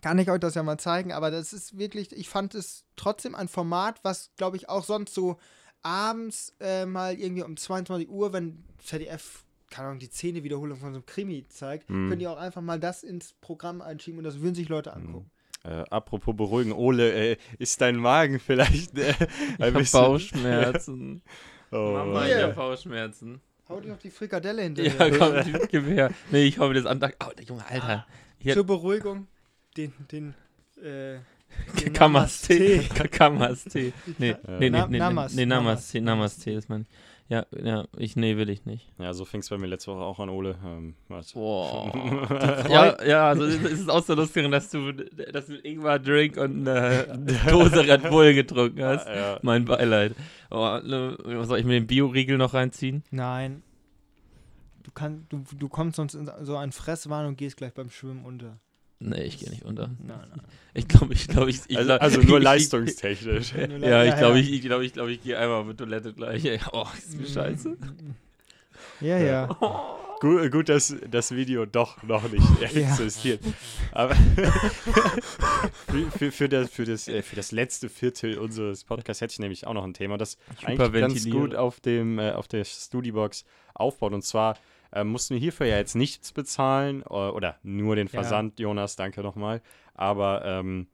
kann ich euch das ja mal zeigen, aber das ist wirklich, ich fand es trotzdem ein Format, was, glaube ich, auch sonst so abends äh, mal irgendwie um zweiundzwanzig Uhr, wenn Z D F keine Ahnung, die Szene-Wiederholung von so einem Krimi zeigt, mm. können die auch einfach mal das ins Programm einschieben und das würden sich Leute angucken. Äh, apropos beruhigen, Ole, äh, ist dein Magen vielleicht äh, ein ich bisschen... Ich hab Bauchschmerzen. oh, Mama, yeah. ich hab Bauchschmerzen. Hau dir noch die Frikadelle hinterher. Ja, komm, die, gib her. Nee, ich hau mir das an. Oh, der Junge, Alter. Ah, zur Beruhigung, den, den, äh... Namaste. Namaste. Nee, nee, nee, nee, Namaste. Namaste, Namaste ist mein... Ja, ja, ich, nee, will ich nicht. Ja, so fing es bei mir letzte Woche auch an, Ole. Ähm, oh. ja, ja, also ist, ist es aus der Lust, dass du, dass du Ingwer-Drink und eine Dose Red Bull getrunken hast. Ja, ja. Mein Beileid. Oh, soll ich mir den Bio-Riegel noch reinziehen? Nein. Du, kann, du, du kommst sonst in so einen Fresswahn und gehst gleich beim Schwimmen unter. Nee, ich gehe nicht unter. Nein, nein. Ich glaube, ich glaube, ich, ich also, glaub, also nur ich, leistungstechnisch. Ich, nur ja, ich glaube, ich, ich glaube, ich glaube, ich gehe einmal auf die Toilette gleich. Oh, ist mir scheiße. Ja, ja. Oh. Gut, gut, dass das Video doch noch nicht existiert. Ja. Aber für, für, das, für, das, für das letzte Viertel unseres Podcasts hätte ich nämlich auch noch ein Thema, das eigentlich ganz gut auf dem auf der Studiebox aufbaut. Und zwar Ähm, mussten wir hierfür ja jetzt nichts bezahlen oder, oder nur den Versand, ja. Jonas, danke nochmal. Aber ähm,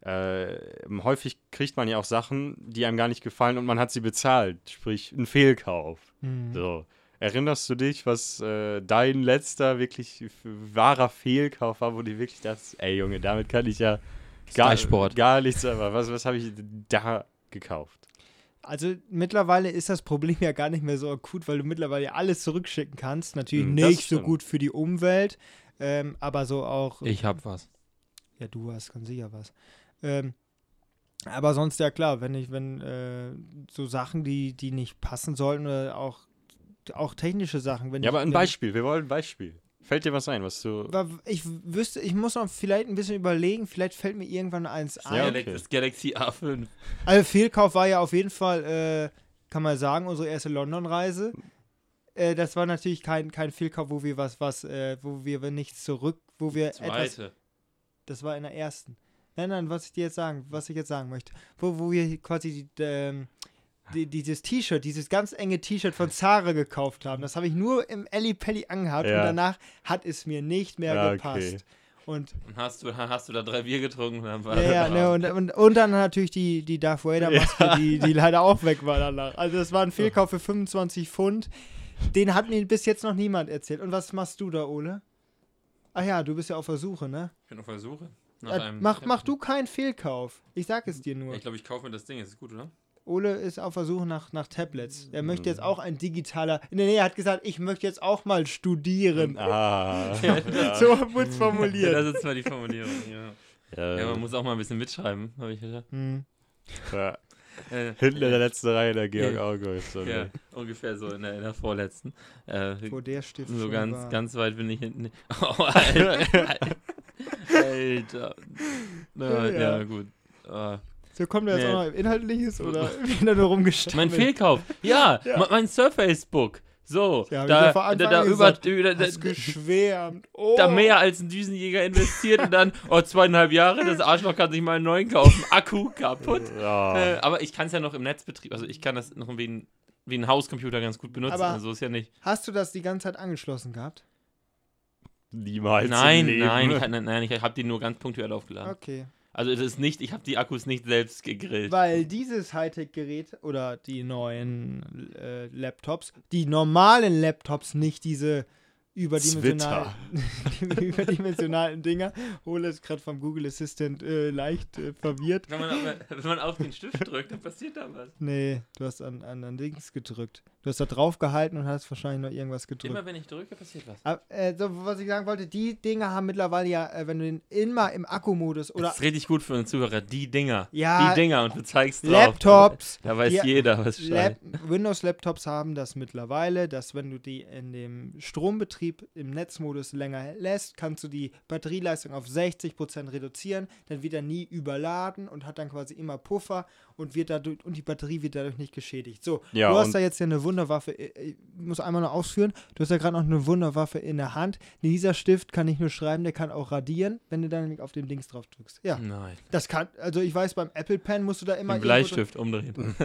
äh, häufig kriegt man ja auch Sachen, die einem gar nicht gefallen und man hat sie bezahlt, sprich ein Fehlkauf. Mhm. So. Erinnerst du dich, was äh, dein letzter wirklich wahrer Fehlkauf war, wo du wirklich dachtest, ey Junge, damit kann ich ja gar, gar nichts, aber was, was habe ich da gekauft? Also mittlerweile ist das Problem ja gar nicht mehr so akut, weil du mittlerweile alles zurückschicken kannst. Natürlich mm, nicht so gut für die Umwelt, ähm, aber so auch... Ich hab was. Ja, du hast ganz sicher was. Ähm, aber sonst, ja klar, wenn ich, wenn äh, so Sachen, die, die nicht passen sollten, oder auch, auch technische Sachen. Wenn ja, ich, aber ein Beispiel, ich, wir wollen ein Beispiel. Fällt dir was ein, was du... Ich wüsste, ich muss noch vielleicht ein bisschen überlegen, vielleicht fällt mir irgendwann eins ein. Ja, okay. Das Galaxy A fünf. Also Fehlkauf war ja auf jeden Fall, äh, kann man sagen, unsere erste London-Reise. Äh, das war natürlich kein, kein Fehlkauf, wo wir was, was, äh, wo wir nichts zurück, wo wir Zweite. etwas... Das war in der ersten. Nein, nein, was ich dir jetzt sagen, was ich jetzt sagen möchte. Wo, wo wir quasi die, ähm, die, dieses T-Shirt, dieses ganz enge T-Shirt von Zara gekauft haben. Das habe ich nur im Ellipelli angehabt ja. und danach hat es mir nicht mehr ja, gepasst. Okay. Und hast du, hast du da drei Bier getrunken? Dann war ja, ja ne, und, und, und dann natürlich die, die Darth Vader-Maske, ja. die, die leider auch weg war danach. Also das war ein Fehlkauf für fünfundzwanzig Pfund. Den hat mir bis jetzt noch niemand erzählt. Und was machst du da, Ole? Ach ja, du bist ja auf der Suche, ne? Ich bin auf der Suche. Nach äh, einem mach, mach du keinen Fehlkauf. Ich sag es dir nur. Ich glaube, ich kaufe mir das Ding. Das ist gut, oder? Ole ist auf der Suche nach, nach Tablets. Er möchte jetzt auch ein digitaler... Nee, nee, er hat gesagt, ich möchte jetzt auch mal studieren. Ah. ja. So wurde es formuliert. Das ist zwar die Formulierung, ja. Ja, ja. Man muss auch mal ein bisschen mitschreiben, habe ich gedacht. Hm. Ja. Äh, Hinten in der letzten Reihe der Georg ja. August. Oder? Ja, ungefähr so in der, in der vorletzten. Äh, Wo der Stift so ganz, war. Ganz weit bin ich hinten. Oh, Alter. Alter. Na, ja. ja, gut. Ah. So kommt da jetzt nee. auch noch Inhaltliches oder wieder nur rumgestanden? Mein Fehlkauf, ja, ja. mein Surface Book. So, ja, da, da, da über, über da, geschwärmt. Oh. Da mehr als ein Düsenjäger investiert und dann, oh, zweieinhalb Jahre, das Arschloch kann sich mal einen neuen kaufen. Akku kaputt. Ja. Äh, aber ich kann es ja noch im Netzbetrieb, also ich kann das noch wie ein, wie ein Hauscomputer ganz gut benutzen. Aber also ist ja nicht. Hast du das die ganze Zeit angeschlossen gehabt? Niemals. Nein, im Leben. nein, ich, nein, nein, ich habe die nur ganz punktuell aufgeladen. Okay. Also das ist nicht, ich habe die Akkus nicht selbst gegrillt. Weil dieses Hightech-Gerät oder die neuen äh, Laptops, die normalen Laptops, nicht diese überdimensionalen, die überdimensionalen Dinger. Hole es gerade vom Google Assistant äh, leicht äh, verwirrt. Wenn man, aber, wenn man auf den Stift drückt, dann passiert da was. Nee, du hast an, an, an Dings gedrückt. Du hast da drauf gehalten und hast wahrscheinlich noch irgendwas gedrückt. Immer wenn ich drücke, passiert was. Aber, äh, so, was ich sagen wollte, die Dinger haben mittlerweile ja, äh, wenn du den immer im Akkumodus oder... Das ist richtig gut für einen Zuhörer, die Dinger. Ja. Die Dinger und du zeigst drauf. Laptops. Da, da weiß die, jeder, was scheint. Lap- Windows-Laptops haben das mittlerweile, dass wenn du die in dem Strombetrieb im Netzmodus länger lässt, kannst du die Batterieleistung auf sechzig Prozent reduzieren, dann wird er nie überladen und hat dann quasi immer Puffer und wird dadurch, und die Batterie wird dadurch nicht geschädigt. So, ja, du hast da jetzt ja eine Wunderwaffe, ich muss einmal noch ausführen, du hast ja gerade noch eine Wunderwaffe in der Hand. Dieser Stift kann nicht nur schreiben, der kann auch radieren, wenn du dann auf den Dings drauf drückst. Ja. Nein. Das kann, also ich weiß, beim Apple Pen musst du da immer... Den Bleistift umdrehen.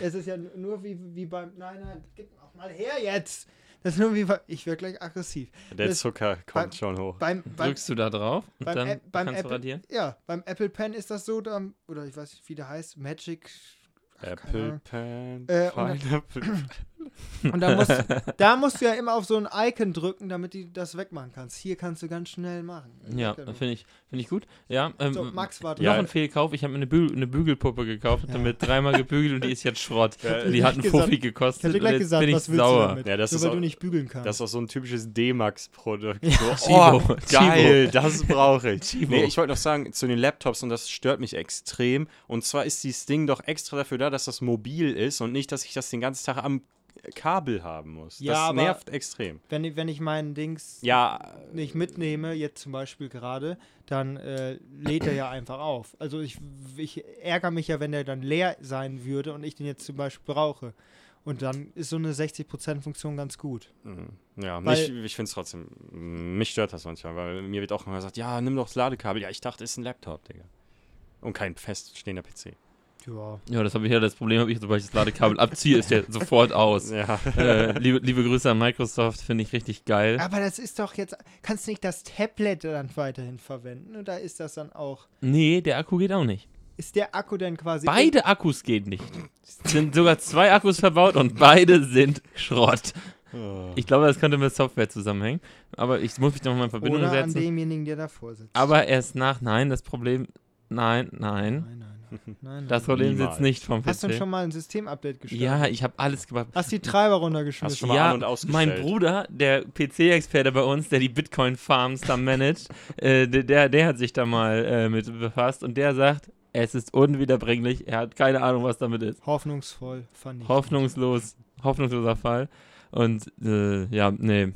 Es ist ja nur wie, wie beim... Nein, nein, gib auch mal her jetzt! Das ist nur wie... Ich werde gleich aggressiv. Der das Zucker kommt beim, schon hoch. Beim, beim, drückst du da drauf und beim, dann A- beim kannst Apple, du radieren? Ja, beim Apple Pen ist das so, da, oder ich weiß nicht, wie der heißt, Magic... Apple Pen, äh, und, und da musst, da musst du ja immer auf so ein Icon drücken, damit du das wegmachen kannst. Hier kannst du ganz schnell machen. Ja, finde ich, find ich gut. Ja, ähm, so, Max, warte. Noch ja. ein Fehlkauf. Ich habe mir eine, Bü- eine Bügelpuppe gekauft, ja. damit dreimal gebügelt und die ist jetzt Schrott. Ja, die hat einen Fuffi gekostet. Ich hätte gleich gesagt, bin was ich sauer. Du damit? Ja, das so, ist weil auch, du nicht bügeln kannst. Das ist auch so ein typisches D-Max-Produkt. Ja. So, oh, Chibo. Geil, das brauche ich. Nee, ich wollte noch sagen, zu den Laptops, und das stört mich extrem, und zwar ist dieses Ding doch extra dafür da, dass das mobil ist und nicht, dass ich das den ganzen Tag am Kabel haben muss. Ja, das nervt extrem. Wenn, wenn ich meinen Dings ja. nicht mitnehme, jetzt zum Beispiel gerade, dann äh, lädt er ja einfach auf. Also ich, ich ärgere mich ja, wenn der dann leer sein würde und ich den jetzt zum Beispiel brauche. Und dann ist so eine sechzig Prozent Funktion ganz gut. Ja, mich, ich finde es trotzdem, mich stört das manchmal, weil mir wird auch immer gesagt, ja, nimm doch das Ladekabel. Ja, ich dachte, es ist ein Laptop, Digga. Und kein feststehender P C. Ja, ja, das habe ich ja, das Problem habe ich, sobald ich das Ladekabel abziehe, ist der sofort aus. Ja. Äh, liebe, liebe Grüße an Microsoft, finde ich richtig geil. Aber das ist doch jetzt, kannst du nicht das Tablet dann weiterhin verwenden oder ist das dann auch? Nee, der Akku geht auch nicht. Ist der Akku dann quasi... Beide in- Akkus gehen nicht. Es sind sogar zwei Akkus verbaut und beide sind Schrott. Ich glaube, das könnte mit Software zusammenhängen. Aber ich muss mich noch mal in Verbindung oder setzen. Oder an demjenigen, der davor sitzt. Aber erst nach, nein, das Problem, nein, nein. Nein, nein. Nein, nein, das Problem sitzt nicht vom P C. Hast du schon mal ein Systemupdate gestartet? Ja, ich habe alles gemacht. Hast die Treiber runtergeschmissen? Hast schon mal ja, an- und ausgestellt. Mein Bruder, der P C-Experte bei uns, der die Bitcoin-Farms da managt, äh, der, der hat sich da mal äh, mit befasst und der sagt, es ist unwiederbringlich, er hat keine Ahnung, was damit ist. Hoffnungsvoll vernichtet. Hoffnungslos, hoffnungsloser Fall. Und äh, ja, nee.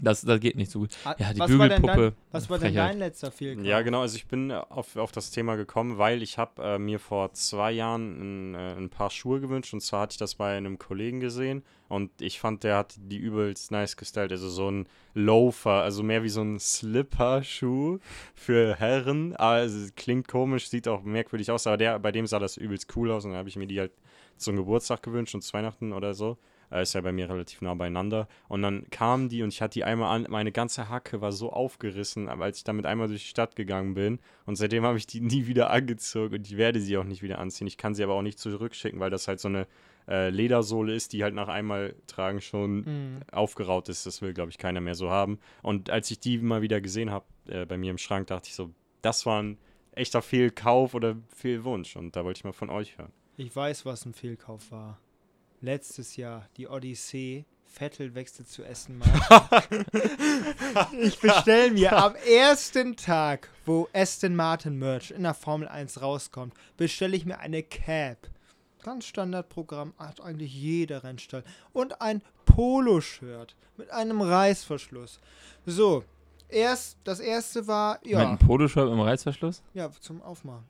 Das, das geht nicht so gut. Ja, die was Bügelpuppe. War dein, was war denn dein letzter Fehlkauf? Ja, genau. Also ich bin auf, auf das Thema gekommen, weil ich habe äh, mir vor zwei Jahren ein, äh, ein paar Schuhe gewünscht. Und zwar hatte ich das bei einem Kollegen gesehen. Und ich fand, der hat die übelst nice gestylt. Also so ein Loafer, also mehr wie so ein Slipper-Schuh für Herren. Also klingt komisch, sieht auch merkwürdig aus. Aber der, bei dem sah das übelst cool aus. Und dann habe ich mir die halt zum Geburtstag gewünscht und zu Weihnachten oder so. Äh, ist ja bei mir relativ nah beieinander. Und dann kamen die und ich hatte die einmal an, meine ganze Hacke war so aufgerissen, als ich damit einmal durch die Stadt gegangen bin. Und seitdem habe ich die nie wieder angezogen und ich werde sie auch nicht wieder anziehen. Ich kann sie aber auch nicht zurückschicken, weil das halt so eine äh, Ledersohle ist, die halt nach einmal tragen schon mm. aufgeraut ist. Das will, glaube ich, keiner mehr so haben. Und als ich die mal wieder gesehen habe äh, bei mir im Schrank, dachte ich so, das war ein echter Fehlkauf oder Fehlwunsch. Und da wollte ich mal von euch hören. Ich weiß, was ein Fehlkauf war. Letztes Jahr, die Odyssee, Vettel wechselt zu Aston Martin. Ich bestelle mir am ersten Tag, wo Aston Martin Merch in der Formel eins rauskommt, bestelle ich mir eine Cap. Ganz Standardprogramm, hat eigentlich jeder Rennstall. Und ein Poloshirt mit einem Reißverschluss. So, erst das erste war, ja. Mit einem Poloshirt mit einem Reißverschluss? Ja, zum Aufmachen.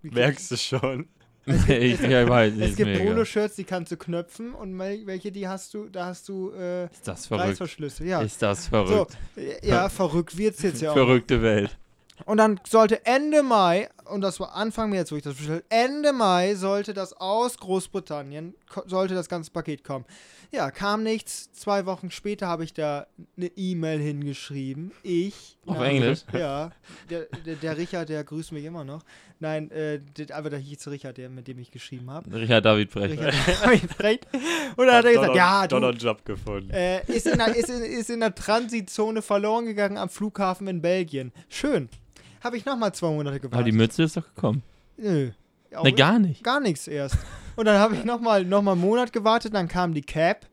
Merkst du schon? Es gibt, ich, es, ja, ich weiß, es gibt Polo-Shirts, die kannst du knöpfen und welche, die hast du, da hast du äh, Ist das verrückt? Reißverschlüsse. Ja. Ist das verrückt? So, ja, verrückt wird's jetzt ja auch. Verrückte Welt. Und dann sollte Ende Mai, und das war Anfang März, wo ich das bestellt, Ende Mai sollte das aus Großbritannien, sollte das ganze Paket kommen. Ja, kam nichts. Zwei Wochen später habe ich da eine E-Mail hingeschrieben. Ich. Auf nein, Englisch? Ja. Der, der, der Richard, der grüßt mich immer noch. Nein, äh, der, aber da hieß Richard, der, mit dem ich geschrieben habe. Richard David Precht. Richard David Precht. Und dann hat er gesagt, Donner, ja, du. Donnerjob gefunden. Äh, ist, in der, ist, in, ist in der Transitzone verloren gegangen am Flughafen in Belgien. Schön. Habe ich nochmal zwei Monate gewartet. Aber die Mütze ist doch gekommen. Nö. Ne, gar nicht. Gar nichts erst. Und dann habe ich nochmal noch mal einen Monat gewartet, dann kam die Cap.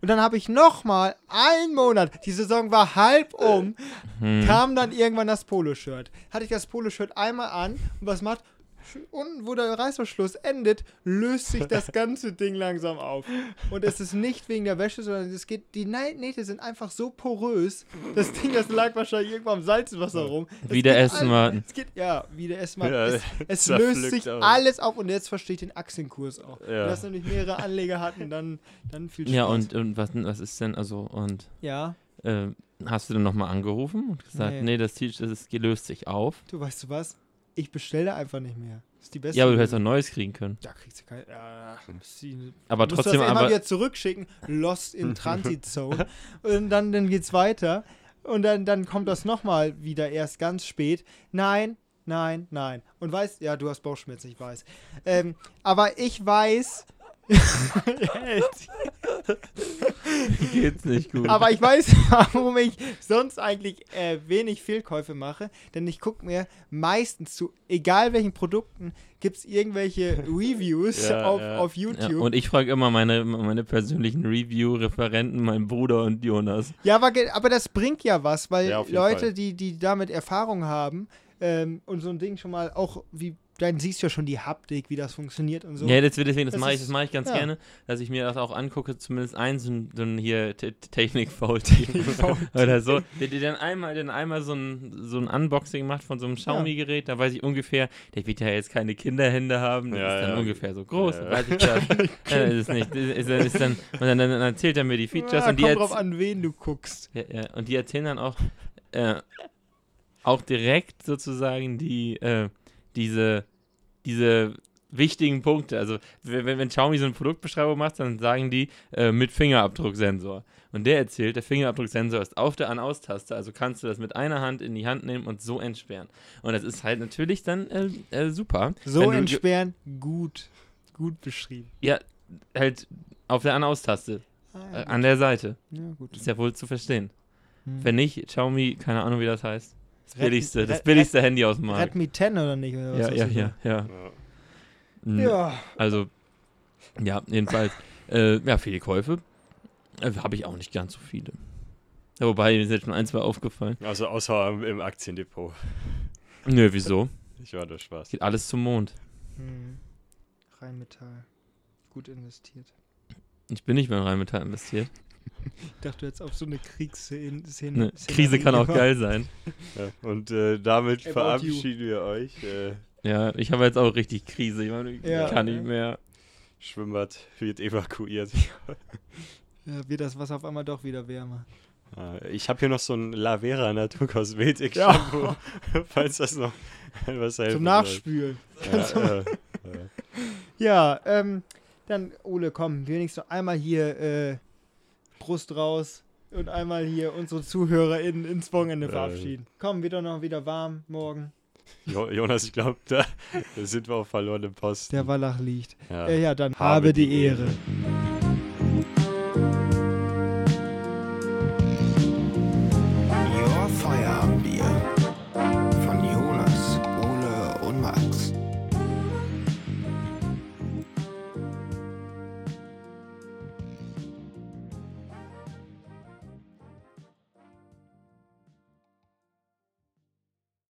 Und dann habe ich nochmal einen Monat, die Saison war halb um, hm. kam dann irgendwann das Poloshirt. Hatte ich das Poloshirt einmal an und was macht? Unten, wo der Reißverschluss endet, löst sich das ganze Ding langsam auf. Und es ist nicht wegen der Wäsche, sondern es geht, die Nähte sind einfach so porös, das Ding, das lag wahrscheinlich irgendwo am Salzwasser rum. Wie der Essenmann. Ja, wie der Essenmann. Ja, es es löst sich auch alles auf und jetzt verstehe ich den Aktienkurs auch. Ja. Dass nämlich mehrere Anleger hatten, dann, dann viel Spaß. Ja, und, und was, was ist denn, also, und... Ja. Äh, hast du dann nochmal angerufen und gesagt, nee, nee das T-Shirt löst sich auf. Du, weißt du was? Ich bestelle einfach nicht mehr. Das ist die beste. Ja, aber du hättest auch Neues kriegen können. Da kriegst du kein. Ja, aber musst trotzdem. Du das immer wieder zurückschicken. Lost in Transit Zone. Und dann, dann geht's weiter. Und dann, dann kommt das nochmal wieder erst ganz spät. Nein, nein, nein. Und weißt, ja, du hast Bauchschmerzen, ich weiß. Ähm, aber ich weiß. Geht's nicht gut. Aber ich weiß, warum ich sonst eigentlich äh, wenig Fehlkäufe mache, denn ich gucke mir meistens zu, egal welchen Produkten, gibt es irgendwelche Reviews ja, auf, ja. auf YouTube. Ja, und ich frage immer meine, meine persönlichen Review-Referenten, meinen Bruder und Jonas. Ja, aber, aber das bringt ja was, weil ja, Leute, die, die damit Erfahrung haben ähm, und so ein Ding schon mal auch wie dann siehst du ja schon die Haptik, wie das funktioniert und so. Ja, das, deswegen, das, das mache ich, das mache ich ganz ja. gerne, dass ich mir das auch angucke, zumindest ein so ein hier Technik-Faulty oder so, der, der dann einmal, dann einmal so, ein, so ein Unboxing macht von so einem Xiaomi-Gerät, da weiß ich ungefähr, der wird ja jetzt keine Kinderhände haben, der ja, ist dann ja. ungefähr so groß, ja, ja. weiß ich das. ja, ist nicht, ist, ist dann, und dann, dann erzählt er mir die Features. Ja, und die kommt erz- drauf an, wen du guckst. Ja, ja, und die erzählen dann auch, äh, auch direkt sozusagen die, äh, diese diese wichtigen Punkte, also wenn, wenn Xiaomi so eine Produktbeschreibung macht, dann sagen die äh, mit Fingerabdrucksensor und der erzählt, der Fingerabdrucksensor ist auf der An-Aus-Taste, also kannst du das mit einer Hand in die Hand nehmen und so entsperren und das ist halt natürlich dann äh, äh, super. So entsperren, ge- gut, gut beschrieben. Ja, halt auf der An-Aus-Taste, ah, ja, äh, an der Seite, ja, gut. Ist ja wohl zu verstehen. Hm. Wenn nicht, Xiaomi, keine Ahnung wie das heißt. Das billigste, das billigste Red, Handy aus dem Markt. Redmi zehn oder nicht? Oder was ja, ja, ja, ja, ja. Ja. Also, ja, jedenfalls. äh, ja, viele Käufe äh, habe ich auch nicht ganz so viele. Ja, wobei, mir sind jetzt schon ein, zwei aufgefallen. Also außer im Aktiendepot. Nö, wieso? Ich war durch Spaß. Geht alles zum Mond. Hm. Rheinmetall. Gut investiert. Ich bin nicht mehr in Rheinmetall investiert. Ich dachte jetzt auf so eine Kriegsszene. Ne, Krise kann auch geil sein. Ja, und äh, damit About verabschieden you. wir euch. Äh, ja, ich habe jetzt auch richtig Krise. Ich meine, ja, kann nicht mehr. Schwimmbad wird evakuiert. Ja, wird das Wasser auf einmal doch wieder wärmer. Ich habe hier noch so ein Lavera Naturkosmetik-Shampoo, ja. falls das noch was helfen soll. Zum Nachspülen. Ja, äh, äh. Ja, ähm, dann, Ole, komm, wenigstens noch einmal hier äh, Brust raus und einmal hier unsere ZuhörerInnen ins Wochenende äh. verabschieden. Komm, wird doch noch wieder warm morgen. Jo- Jonas, ich glaube, da sind wir auf verlorenem Posten. Der Wallach liegt. Ja, äh, ja dann habe, habe die, die Ehre. Ehre.